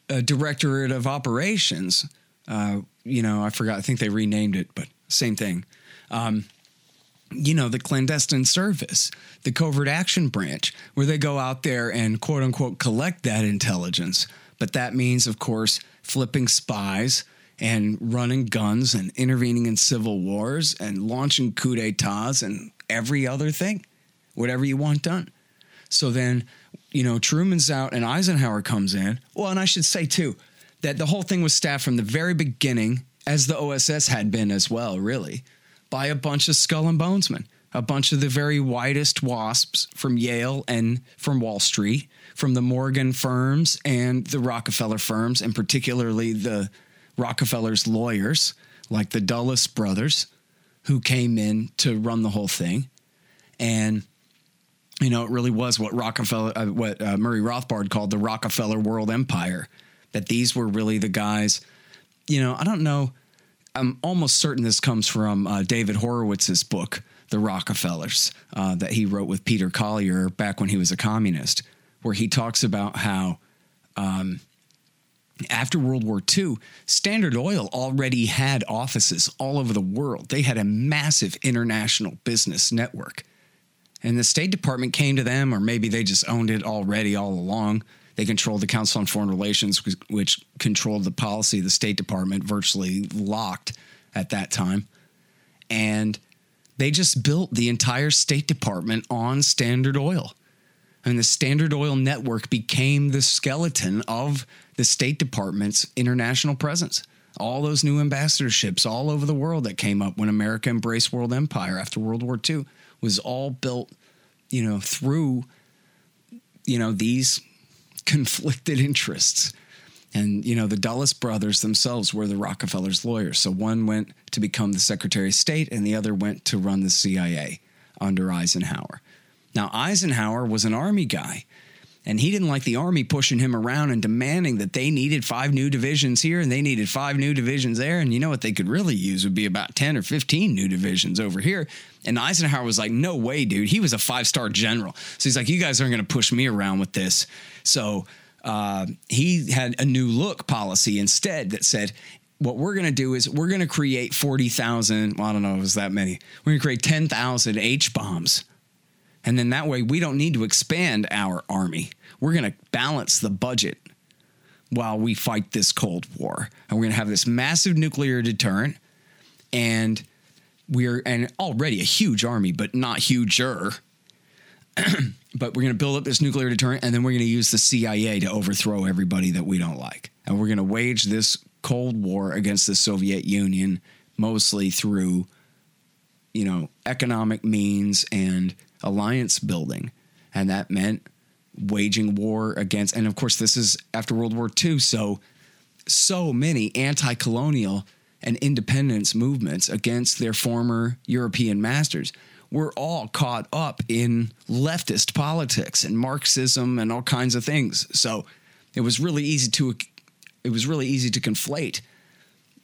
a directorate of operations. You know, I forgot. I think they renamed it, but same thing. You know, the clandestine service, the covert action branch, where they go out there and, quote unquote, collect that intelligence. But that means, of course, flipping spies and running guns and intervening in civil wars and launching coup d'etats and every other thing, whatever you want done. So then, you know, Truman's out and Eisenhower comes in. Well, and I should say, too, that the whole thing was staffed from the very beginning, as the OSS had been as well, really, by a bunch of skull and bonesmen, a bunch of the very widest wasps from Yale and from Wall Street, from the Morgan firms and the Rockefeller firms, and particularly the Rockefeller's lawyers, like the Dulles brothers, who came in to run the whole thing. And, you know, it really was what Murray Rothbard called the Rockefeller world empire, that these were really the guys. You know, I don't know. I'm almost certain this comes from David Horowitz's book, The Rockefellers, that he wrote with Peter Collier back when he was a communist, where he talks about how after World War II, Standard Oil already had offices all over the world. They had a massive international business network. And the State Department came to them, or maybe they just owned it already all along. They controlled the Council on Foreign Relations, which controlled the policy of the State Department, virtually locked at that time. And they just built the entire State Department on Standard Oil. And the Standard Oil network became the skeleton of the State Department's international presence. All those new ambassadorships all over the world that came up when America embraced world empire after World War II was all built, you know, through, you know, these conflicted interests. And, you know, the Dulles brothers themselves were the Rockefellers' lawyers. So one went to become the Secretary of State and the other went to run the CIA under Eisenhower. Now, Eisenhower was an Army guy, and he didn't like the Army pushing him around and demanding that they needed 5 new divisions here and they needed 5 new divisions there. And you know what they could really use would be about 10 or 15 new divisions over here. And Eisenhower was like, no way, dude. He was a 5-star general. So he's like, you guys aren't going to push me around with this. So he had a new look policy instead that said, what we're going to do is we're going to create 40,000. Well, I don't know if it was that many. We're going to create 10,000 H-bombs. And then that way we don't need to expand our army. We're going to balance the budget while we fight this Cold War. And we're going to have this massive nuclear deterrent. And we're already a huge army, but not huger. But we're going to build up this nuclear deterrent, and then we're going to use the CIA to overthrow everybody that we don't like. And we're going to wage this Cold War against the Soviet Union, mostly through, you know, economic means and alliance building. And that meant waging war against, and of course, this is after World War II, so many anti-colonial and independence movements against their former European masters were all caught up in leftist politics and Marxism and all kinds of things. So it was really easy to conflate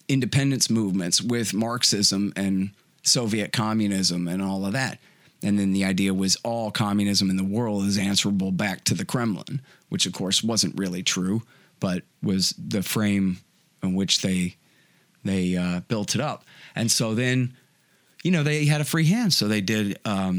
independence movements with Marxism and Soviet communism and all of that. And then the idea was all communism in the world is answerable back to the Kremlin, which of course wasn't really true, but was the frame in which they built it up. And so then, you know, they had a free hand. So they did a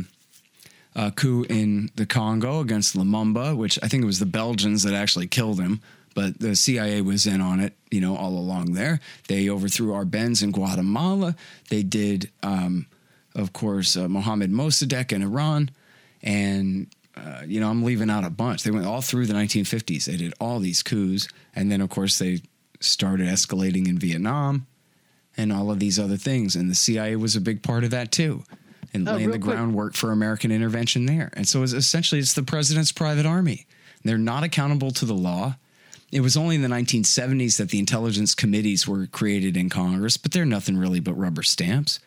coup in the Congo against Lumumba, which I think it was the Belgians that actually killed him, but the CIA was in on it, you know, all along there. They overthrew Arbenz in Guatemala. They did, of course, Mohammad Mossadegh in Iran. And, you know, I'm leaving out a bunch. They went all through the 1950s. They did all these coups. And then, of course, they started escalating in Vietnam and all of these other things. And the CIA was a big part of that, too, and laying the groundwork for American intervention there. And so it's the president's private army. They're not accountable to the law. It was only in the 1970s that the intelligence committees were created in Congress, but they're nothing really but rubber stamps.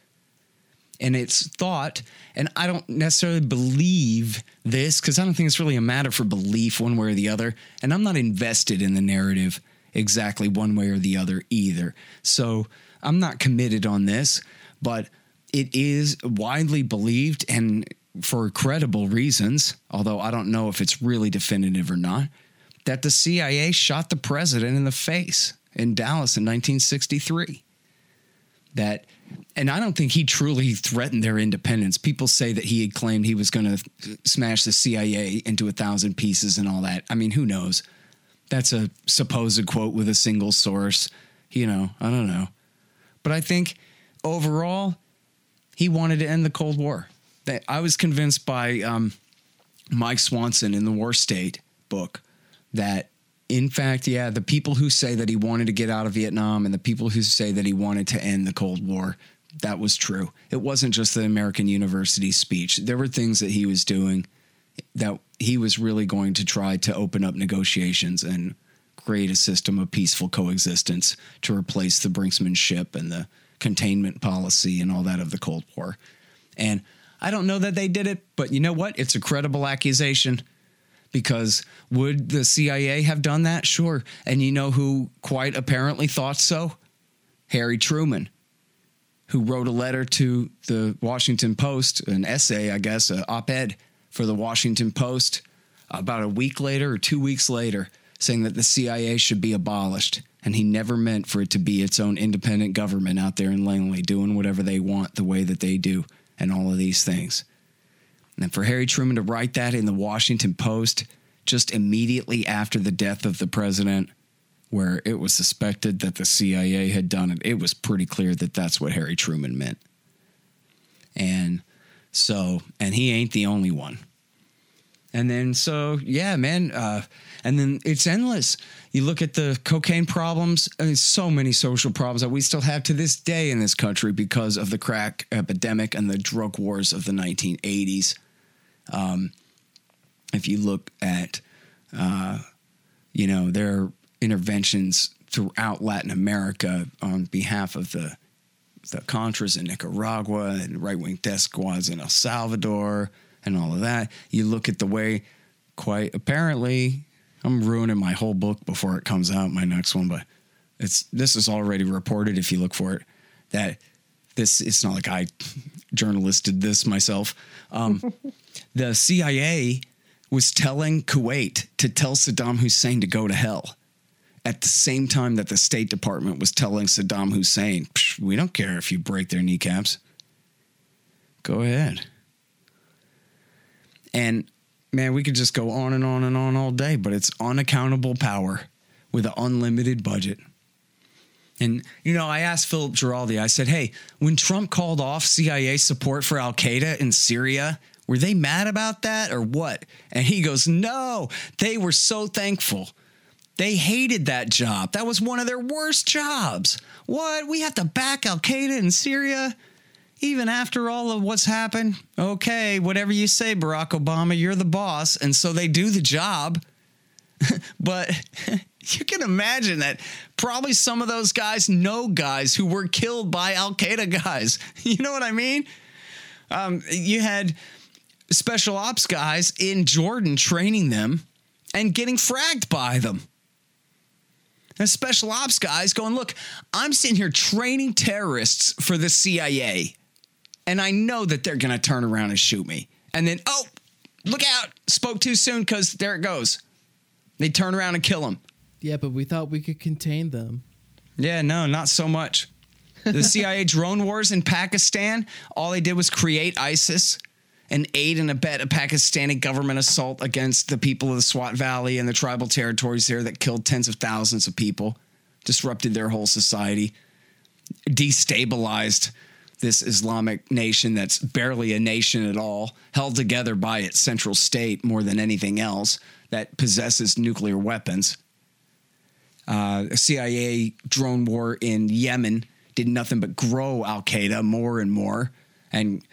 And it's thought, and I don't necessarily believe this because I don't think it's really a matter for belief one way or the other. And I'm not invested in the narrative exactly one way or the other either. So I'm not committed on this, but it is widely believed and for credible reasons, although I don't know if it's really definitive or not, that the CIA shot the president in the face in Dallas in 1963. And I don't think he truly threatened their independence. People say that he had claimed he was going to smash the CIA into 1,000 pieces and all that. I mean, who knows? That's a supposed quote with a single source. You know, I don't know. But I think overall, he wanted to end the Cold War. I was convinced by Mike Swanson in the War State book that, in fact, yeah, the people who say that he wanted to get out of Vietnam and the people who say that he wanted to end the Cold War, that was true. It wasn't just the American University speech. There were things that he was doing that he was really going to try to open up negotiations and create a system of peaceful coexistence to replace the brinksmanship and the containment policy and all that of the Cold War. And I don't know that they did it, but you know what? It's a credible accusation. Because would the CIA have done that? Sure. And you know who quite apparently thought so? Harry Truman, who wrote a letter to the Washington Post, an essay, I guess, an op-ed for the Washington Post about a week later or 2 weeks later, saying that the CIA should be abolished. And he never meant for it to be its own independent government out there in Langley doing whatever they want the way that they do and all of these things. And for Harry Truman to write that in the Washington Post just immediately after the death of the president, where it was suspected that the CIA had done it, it was pretty clear that that's what Harry Truman meant. And he ain't the only one. And then, so, yeah, man. And then it's endless. You look at the cocaine problems. I mean, so many social problems that we still have to this day in this country because of the crack epidemic and the drug wars of the 1980s. If you look at, you know, their interventions throughout Latin America on behalf of the Contras in Nicaragua and right-wing death squads in El Salvador and all of that, you look at the way, quite apparently, I'm ruining my whole book before it comes out, my next one, but this is already reported if you look for it, that it's not like I journalisted this myself. The CIA was telling Kuwait to tell Saddam Hussein to go to hell at the same time that the State Department was telling Saddam Hussein, we don't care if you break their kneecaps. Go ahead. And, man, we could just go on and on and on all day, but it's unaccountable power with an unlimited budget. And, you know, I asked Philip Giraldi, I said, hey, when Trump called off CIA support for al-Qaeda in Syria, Were they mad about that or what? And he goes, no, they were so thankful. They hated that job. That was one of their worst jobs. What? We have to back al-Qaeda in Syria? Even after all of what's happened? Okay, whatever you say, Barack Obama, you're the boss. And so they do the job. But you can imagine that probably some of those guys know guys who were killed by al-Qaeda guys. You know what I mean? You had special ops guys in Jordan training them and getting fragged by them. And special ops guys going, look, I'm sitting here training terrorists for the CIA, and I know that they're going to turn around and shoot me. And then, oh, look out, spoke too soon because there it goes. They turn around and kill him. Yeah, but we thought we could contain them. Yeah, no, not so much. The CIA drone wars in Pakistan, all they did was create ISIS and aid and abet a Pakistani government assault against the people of the Swat Valley and the tribal territories there that killed tens of thousands of people, disrupted their whole society, destabilized this Islamic nation that's barely a nation at all, held together by its central state more than anything else that possesses nuclear weapons. A CIA drone war in Yemen did nothing but grow al-Qaeda more and more. And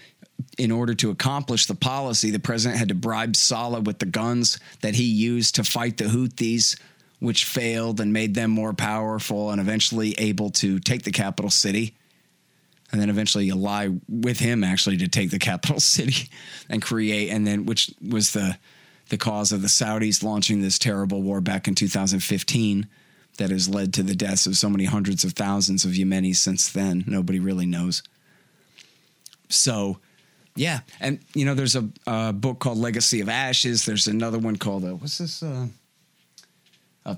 in order to accomplish the policy, the president had to bribe Saleh with the guns that he used to fight the Houthis, which failed and made them more powerful and eventually able to take the capital city. And then eventually you lie with him, actually, to take the capital city and create, and then which was the cause of the Saudis launching this terrible war back in 2015 that has led to the deaths of so many hundreds of thousands of Yemenis since then. Nobody really knows. So, yeah. And, you know, there's a book called Legacy of Ashes. There's another one called, A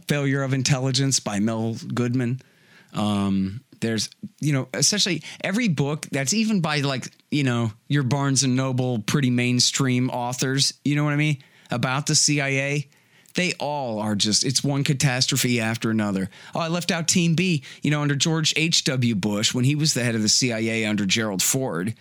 Failure of Intelligence by Mel Goodman. There's, you know, essentially every book that's even by, like, you know, your Barnes and Noble, pretty mainstream authors, you know what I mean, about the CIA. They all are just, it's one catastrophe after another. Oh, I left out Team B. You know, under George H.W. Bush, when he was the head of the CIA under Gerald Ford,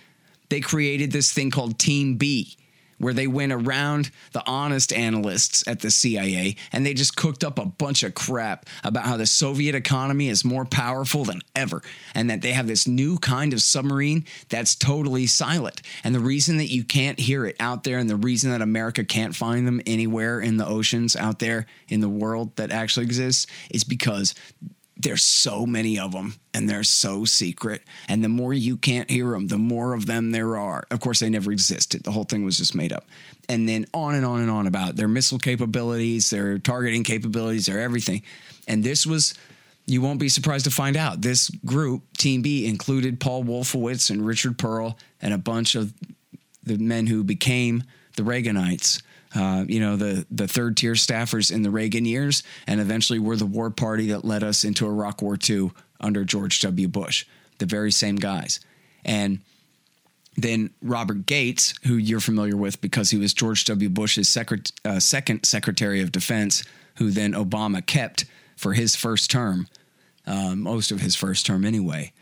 they created this thing called Team B, where they went around the honest analysts at the CIA and they just cooked up a bunch of crap about how the Soviet economy is more powerful than ever and that they have this new kind of submarine that's totally silent. And the reason that you can't hear it out there and the reason that America can't find them anywhere in the oceans out there in the world that actually exists is because there's so many of them and they're so secret. And the more you can't hear them, the more of them there are. Of course, they never existed. The whole thing was just made up. And then on and on and on about their missile capabilities, their targeting capabilities, their everything. And this was, you won't be surprised to find out, this group, Team B, included Paul Wolfowitz and Richard Perle and a bunch of the men who became the Reaganites. You know, the third tier staffers in the Reagan years, and eventually were the war party that led us into Iraq War II under George W. Bush, the very same guys. And then Robert Gates, who you're familiar with because he was George W. Bush's second Secretary of Defense, who then Obama kept for his first term, most of his first term anyway.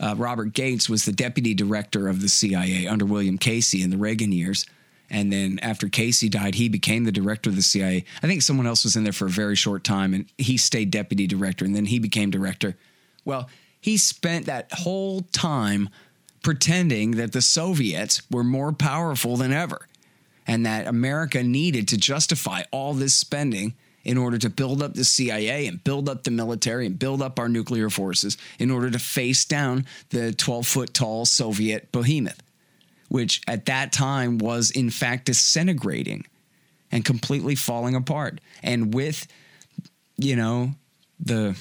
Robert Gates was the deputy director of the CIA under William Casey in the Reagan years. And then after Casey died, he became the director of the CIA. I think someone else was in there for a very short time, and he stayed deputy director, and then he became director. Well, he spent that whole time pretending that the Soviets were more powerful than ever and that America needed to justify all this spending in order to build up the CIA and build up the military and build up our nuclear forces in order to face down the 12-foot-tall Soviet behemoth, which at that time was in fact disintegrating and completely falling apart. And with, you know, it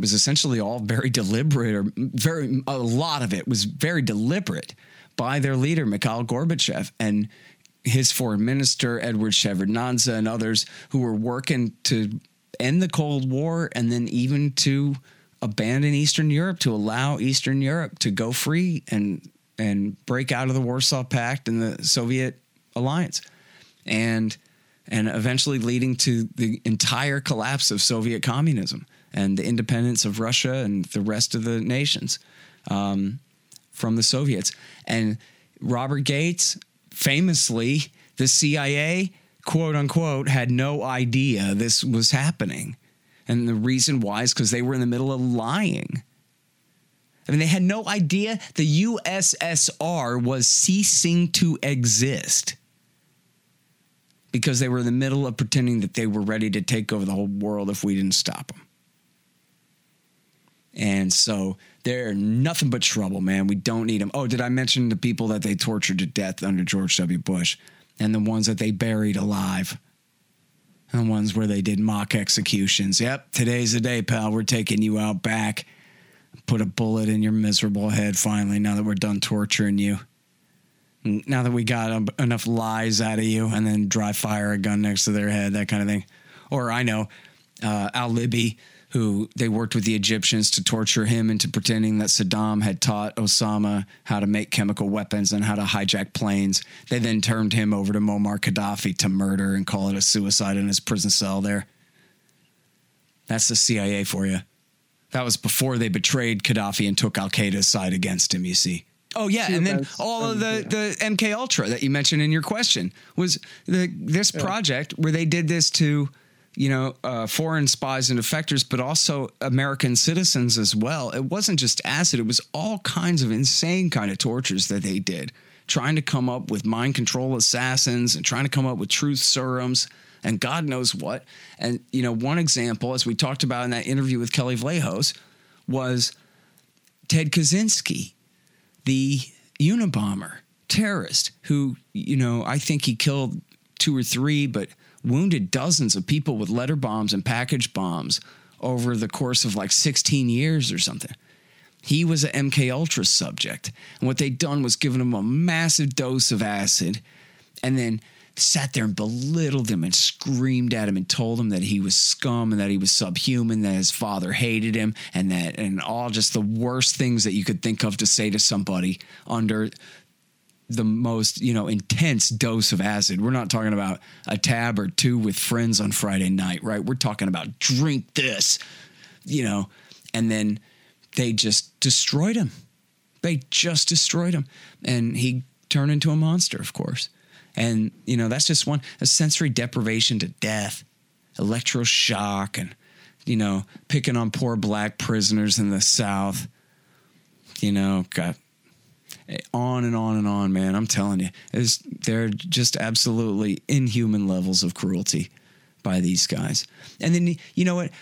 was essentially all very deliberate, or a lot of it was very deliberate by their leader, Mikhail Gorbachev, and his foreign minister, Edward Shevardnadze, and others who were working to end the Cold War and then even to abandon Eastern Europe, to allow Eastern Europe to go free and break out of the Warsaw Pact and the Soviet alliance, and eventually leading to the entire collapse of Soviet communism and the independence of Russia and the rest of the nations from the Soviets. And Robert Gates famously, the CIA, quote unquote, had no idea this was happening. And the reason why is because they were in the middle of lying. I mean, they had no idea the USSR was ceasing to exist because they were in the middle of pretending that they were ready to take over the whole world if we didn't stop them. And so they're nothing but trouble, man. We don't need them. Oh, did I mention the people that they tortured to death under George W. Bush and the ones that they buried alive? And the ones where they did mock executions. Yep, today's the day, pal. We're taking you out back. Put a bullet in your miserable head finally now that we're done torturing you. Now that we got enough lies out of you, and then dry fire a gun next to their head, that kind of thing. Or I know Al-Libi, who they worked with the Egyptians to torture him into pretending that Saddam had taught Osama how to make chemical weapons and how to hijack planes. They then turned him over to Muammar Gaddafi to murder and call it a suicide in his prison cell there. That's the CIA for you. That was before they betrayed Gaddafi and took Al-Qaeda's side against him, you see. Oh, yeah, and then all of the MKUltra that you mentioned in your question was this project where they did this to, you know, foreign spies and defectors, but also American citizens as well. It wasn't just acid. It was all kinds of insane kind of tortures that they did, trying to come up with mind control assassins and trying to come up with truth serums and God knows what. And, you know, one example, as we talked about in that interview with Kelly Vlahos, was Ted Kaczynski, the Unabomber terrorist who, you know, I think he killed 2 or 3, but wounded dozens of people with letter bombs and package bombs over the course of like 16 years or something. He was an MKUltra subject. And what they'd done was given him a massive dose of acid and then sat there and belittled him and screamed at him and told him that he was scum and that he was subhuman, that his father hated him, and that, and all just the worst things that you could think of to say to somebody under the most, you know, intense dose of acid. We're not talking about a tab or 2 with friends on Friday night, right? We're talking about drink this, you know, and then they just destroyed him. They just destroyed him. And he turned into a monster, of course. And, you know, that's just one, a sensory deprivation to death, electroshock, and, you know, picking on poor black prisoners in the South, you know, got on and on and on, man. I'm telling you, they're just absolutely inhuman levels of cruelty by these guys. And then, you know what?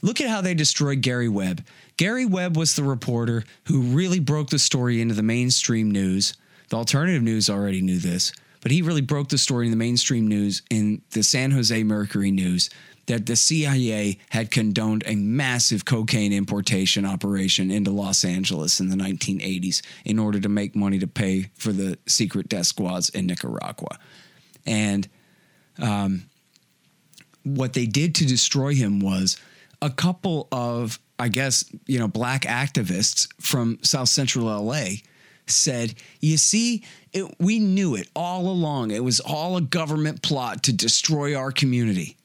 Look at how they destroyed Gary Webb. Gary Webb was the reporter who really broke the story into the mainstream news. The alternative news already knew this. But he really broke the story in the mainstream news, in the San Jose Mercury News, that the CIA had condoned a massive cocaine importation operation into Los Angeles in the 1980s in order to make money to pay for the secret death squads in Nicaragua. And what they did to destroy him was a couple of, I guess, you know, black activists from South Central LA said, you see, we knew it all along. It was all a government plot to destroy our community.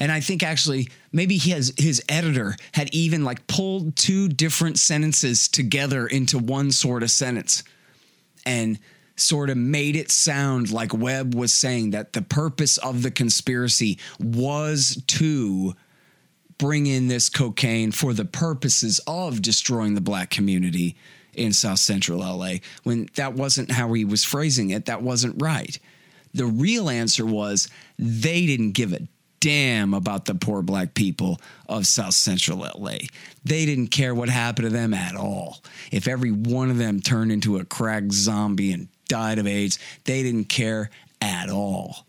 And I think actually maybe his editor had even like pulled 2 different sentences together into one sort of sentence and sort of made it sound like Webb was saying that the purpose of the conspiracy was to bring in this cocaine for the purposes of destroying the black community in South Central LA, when that wasn't how he was phrasing it. That wasn't right. The real answer was they didn't give a damn about the poor black people of South Central LA. They didn't care what happened to them at all. If every one of them turned into a crack zombie and died of AIDS, they didn't care at all.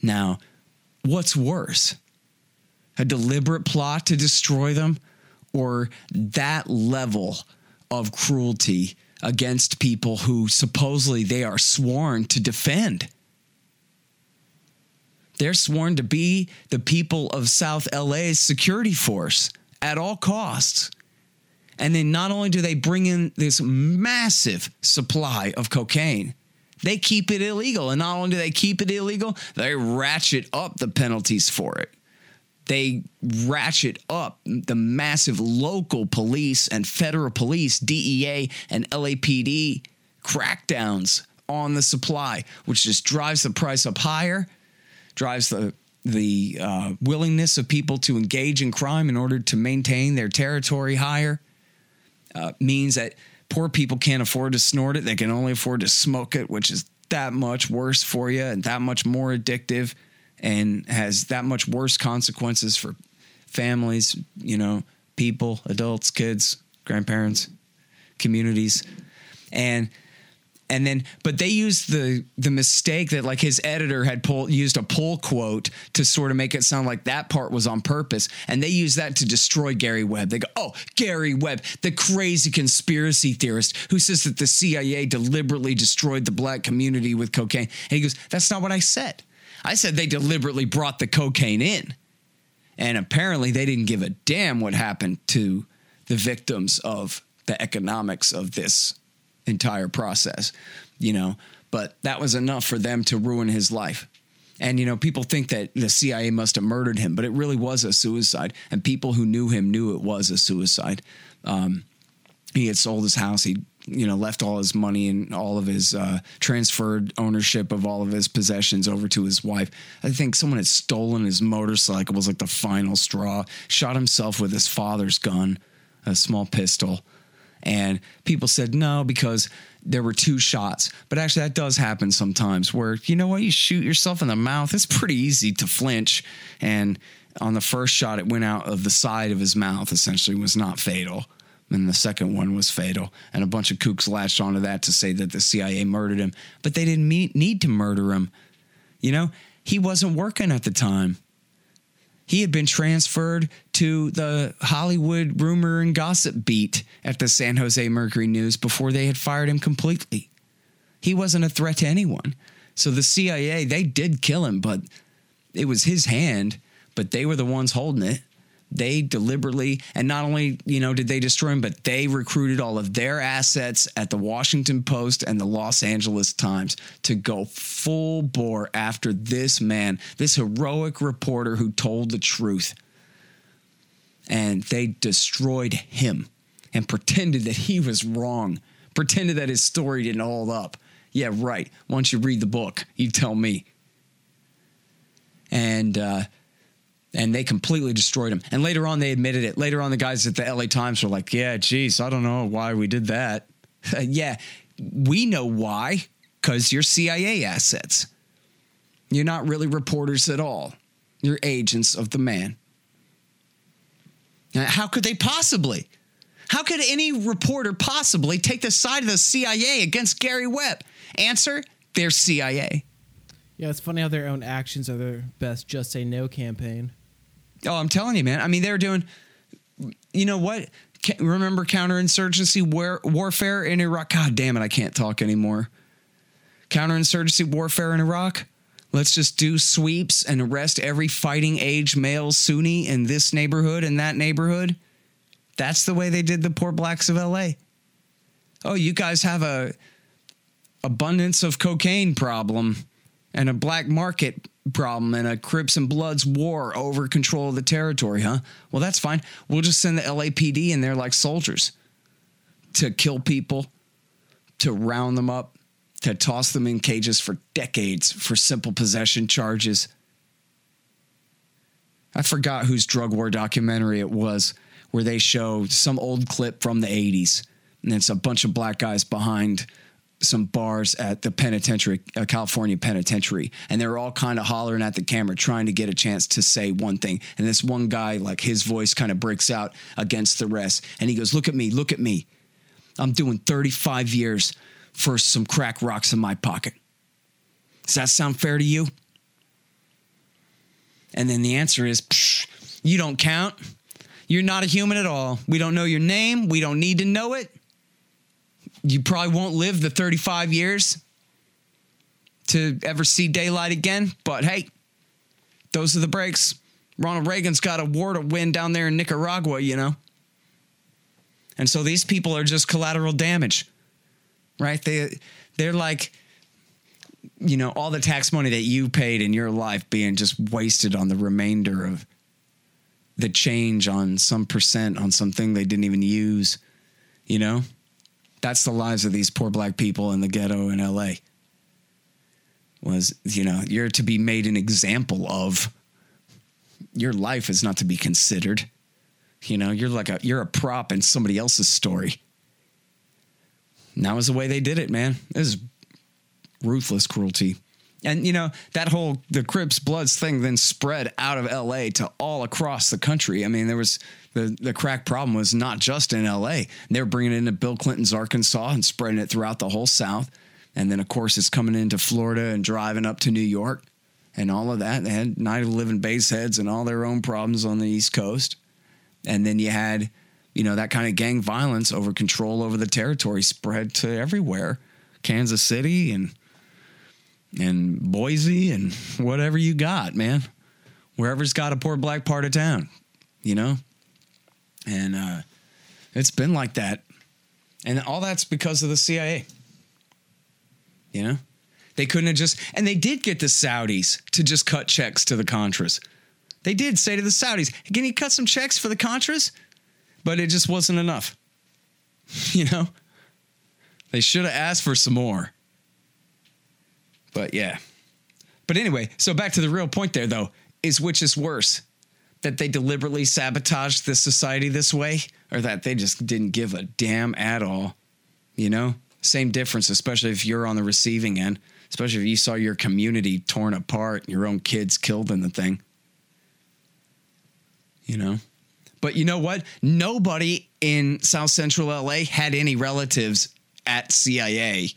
Now, what's worse? A deliberate plot to destroy them, or that level of cruelty against people who supposedly they are sworn to defend? They're sworn to be the people of South LA's security force at all costs. And then not only do they bring in this massive supply of cocaine, they keep it illegal. And not only do they keep it illegal, they ratchet up the penalties for it. They ratchet up the massive local police and federal police, DEA and LAPD crackdowns on the supply, which just drives the price up higher, drives the willingness of people to engage in crime in order to maintain their territory higher, means that poor people can't afford to snort it. They can only afford to smoke it, which is that much worse for you and that much more addictive and has that much worse consequences for families, people, adults, kids, grandparents, communities. And then, but they used the mistake that like his editor had used a pull quote to sort of make it sound like that part was on purpose. And they used that to destroy Gary Webb. They go, oh, Gary Webb, the crazy conspiracy theorist who says that the CIA deliberately destroyed the black community with cocaine. And he goes, that's not what I said. I said they deliberately brought the cocaine in. And apparently they didn't give a damn what happened to the victims of the economics of this entire process, but that was enough for them to ruin his life. And, people think that the CIA must have murdered him, but it really was a suicide. And people who knew him knew it was a suicide. He had sold his house. He, left all his money and all of his transferred ownership of all of his possessions over to his wife. I think someone had stolen his motorcycle, was like the final straw, shot himself with his father's gun, a small pistol. And people said no because there were two shots. But actually that does happen sometimes where, you shoot yourself in the mouth. It's pretty easy to flinch. And on the first shot, it went out of the side of his mouth, essentially was not fatal. And the second one was fatal. And a bunch of kooks latched onto that to say that the CIA murdered him. But they didn't need to murder him. He wasn't working at the time. He had been transferred to the Hollywood rumor and gossip beat at the San Jose Mercury News before they had fired him completely. He wasn't a threat to anyone. So the CIA, they did kill him, but it was his hand, but they were the ones holding it. They deliberately, and not only, did they destroy him, but they recruited all of their assets at the Washington Post and the Los Angeles Times to go full bore after this man, this heroic reporter who told the truth. And they destroyed him and pretended that he was wrong, pretended that his story didn't hold up. Yeah, right. Once you read the book, you tell me. And they completely destroyed him. And later on, they admitted it. Later on, the guys at the LA Times were like, yeah, geez, I don't know why we did that. Yeah, we know why, because you're CIA assets. You're not really reporters at all. You're agents of the man. Now, how could they possibly? How could any reporter possibly take the side of the CIA against Gary Webb? Answer, they're CIA. Yeah, it's funny how their own actions are their best just say no campaign. Oh, I'm telling you, man. I mean, they were doing, what? Remember counterinsurgency warfare in Iraq? God damn it, I can't talk anymore. Counterinsurgency warfare in Iraq? Let's just do sweeps and arrest every fighting age male Sunni in this neighborhood and that neighborhood. That's the way they did the poor blacks of LA. Oh, you guys have a abundance of cocaine problem. And a black market problem and a Crips and Bloods war over control of the territory, huh? Well, that's fine. We'll just send the LAPD in there like soldiers to kill people, to round them up, to toss them in cages for decades for simple possession charges. I forgot whose drug war documentary it was where they show some old clip from the 80s. And it's a bunch of black guys behind some bars at the penitentiary, California penitentiary, and they're all kind of hollering at the camera trying to get a chance to say one thing. And this one guy, like his voice kind of breaks out against the rest. And he goes, look at me. I'm doing 35 years for some crack rocks in my pocket. Does that sound fair to you? And then the answer is, you don't count. You're not a human at all. We don't know your name. We don't need to know it. You probably won't live the 35 years to ever see daylight again. But, hey, those are the breaks. Ronald Reagan's got a war to win down there in Nicaragua, And so these people are just collateral damage, right? They're like, all the tax money that you paid in your life being just wasted on the remainder of the change on some percent on something they didn't even use, That's the lives of these poor black people in the ghetto in LA. Was, you know, you're to be made an example of. Your life is not to be considered. You know, you're like you're a prop in somebody else's story. And that was the way they did it, man. It was ruthless cruelty. And, you know, that whole the Crips Bloods thing then spread out of L.A. to all across the country. I mean, there was the crack problem was not just in L.A. They were bringing it into Bill Clinton's Arkansas and spreading it throughout the whole South. And then, of course, it's coming into Florida and driving up to New York and all of that. They had Night of the Living Baseheads and all their own problems on the East Coast. And then you had, you know, that kind of gang violence over control over the territory spread to everywhere. Kansas City and Boise and whatever you got, man. Wherever's got a poor black part of town, you know? And it's been like that. And all that's because of the CIA. You know? They couldn't have just... And they did get the Saudis to just cut checks to the Contras. They did say to the Saudis, can you cut some checks for the Contras? But it just wasn't enough. You know? They should have asked for some more. But yeah. But anyway, so back to the real point there, though, is which is worse, that they deliberately sabotaged this society this way or that they just didn't give a damn at all, you know? Same difference, especially if you're on the receiving end, especially if you saw your community torn apart, your own kids killed in the thing, you know? But you know what? Nobody in South Central LA had any relatives at CIA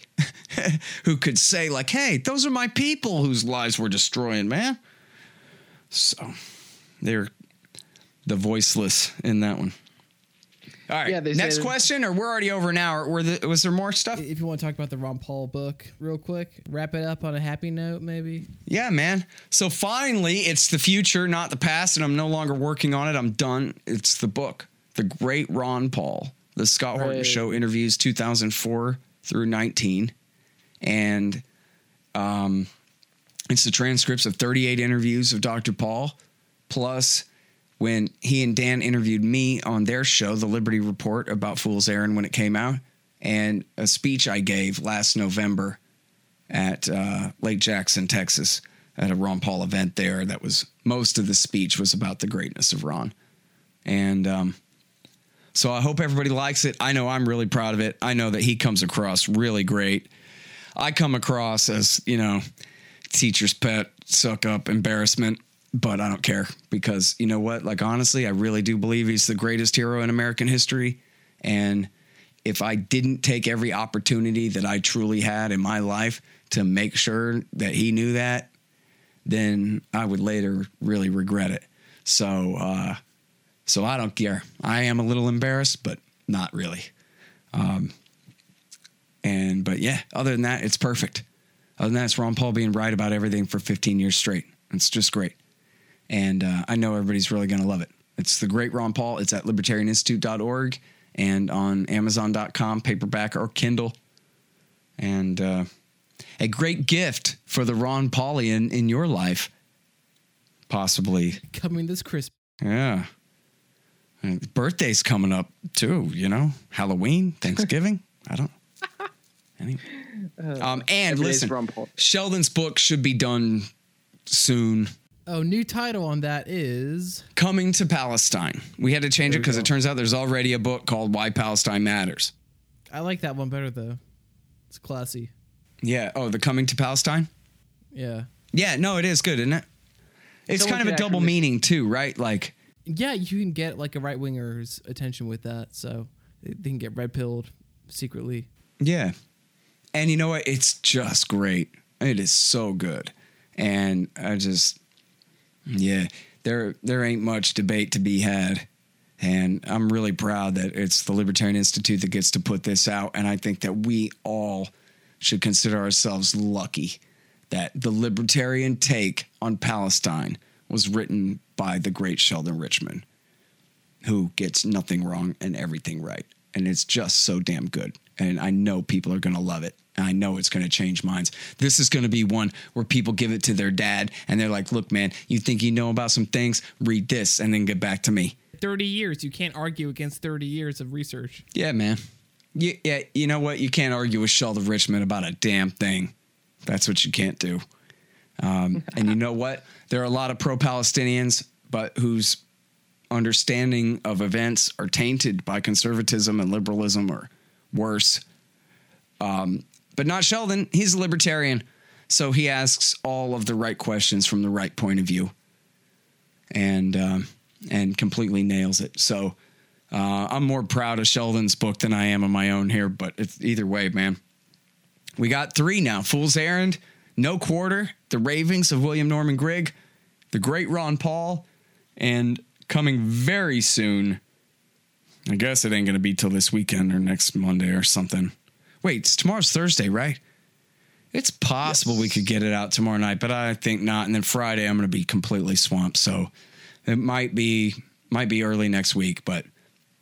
who could say like, hey, those are my people whose lives we're destroying, man. So they're the voiceless in that one. All right, yeah, next question, or we're already over an hour. Was there more stuff? If you want to talk about the Ron Paul book real quick, wrap it up on a happy note maybe. Yeah, man. So finally, it's the future, not the past, and I'm no longer working on it. I'm done. It's the book, The Great Ron Paul, The Scott Horton Show Interviews 2004 through 19. And it's the transcripts of 38 interviews of Dr. Paul, plus... when he and Dan interviewed me on their show, The Liberty Report, about Fool's Errand when it came out, and a speech I gave last November at Lake Jackson, Texas, at a Ron Paul event there. That was most of the speech was about the greatness of Ron. And so I hope everybody likes it. I know I'm really proud of it. I know that he comes across really great. I come across as, you know, teacher's pet, suck up, embarrassment. But I don't care because, you know what, like, honestly, I really do believe he's the greatest hero in American history. And if I didn't take every opportunity that I truly had in my life to make sure that he knew that, then I would later really regret it. So I don't care. I am a little embarrassed, but not really. But yeah, other than that, it's perfect. Other than that, it's Ron Paul being right about everything for 15 years straight. It's just great. And I know everybody's really going to love it. It's The Great Ron Paul. It's at libertarianinstitute.org and on amazon.com, paperback or Kindle. And a great gift for the Ron Paulian in your life, possibly. Coming this Christmas. Yeah. And birthday's coming up, too, you know. Halloween, Thanksgiving. I don't know. Anyway. And listen, Ron Paul. Sheldon's book should be done soon. Oh, new title on that is Coming to Palestine. We had to change it because it turns out there's already a book called Why Palestine Matters. I like that one better, though. It's classy. Yeah. Oh, the Coming to Palestine? Yeah. Yeah, no, it is good, isn't it? It's kind of a double meaning, too, right? Like, yeah, you can get like a right winger's attention with that. So they can get red pilled secretly. Yeah. And you know what? It's just great. It is so good. And I just, yeah, there ain't much debate to be had. And I'm really proud that it's the Libertarian Institute that gets to put this out. And I think that we all should consider ourselves lucky that the libertarian take on Palestine was written by the great Sheldon Richman, who gets nothing wrong and everything right. And it's just so damn good. And I know people are going to love it. And I know it's going to change minds. This is going to be one where people give it to their dad and they're like, look, man, you think you know about some things? Read this and then get back to me. 30 years. You can't argue against 30 years of research. Yeah, man. Yeah, you know what? You can't argue with Sheldon Richman about a damn thing. That's what you can't do. And you know what? There are a lot of pro-Palestinians, but whose understanding of events are tainted by conservatism and liberalism, or worse. But not Sheldon. He's a libertarian. So he asks all of the right questions from the right point of view, and completely nails it. So I'm more proud of Sheldon's book than I am of my own here. But it's, either way, man, we got three now. Fool's Errand, No Quarter, The Ravings of William Norman Grigg, The Great Ron Paul, and coming very soon, I guess it ain't going to be till this weekend or next Monday or something. Wait, tomorrow's Thursday, right? It's possible we could get it out tomorrow night, but I think not. And then Friday, I'm going to be completely swamped. So it might be early next week, but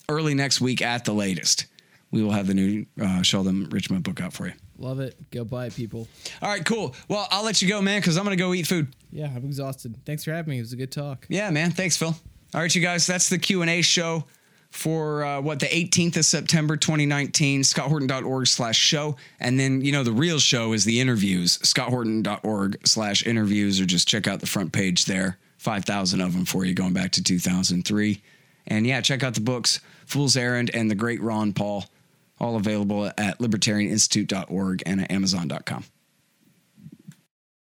early next week at the latest, we will have the new Sheldon Richman book out for you. Love it. Go buy it, people. All right, cool. Well, I'll let you go, man, because I'm going to go eat food. Yeah, I'm exhausted. Thanks for having me. It was a good talk. Yeah, man. Thanks, Phil. All right, you guys, that's the Q&A show for the 18th of September 2019, scotthorton.org/show. And then, you know, the real show is the interviews, scotthorton.org/interviews, or just check out the front page there. 5,000 of them for you going back to 2003. And yeah, check out the books, Fool's Errand and The Great Ron Paul, all available at libertarianinstitute.org and at amazon.com.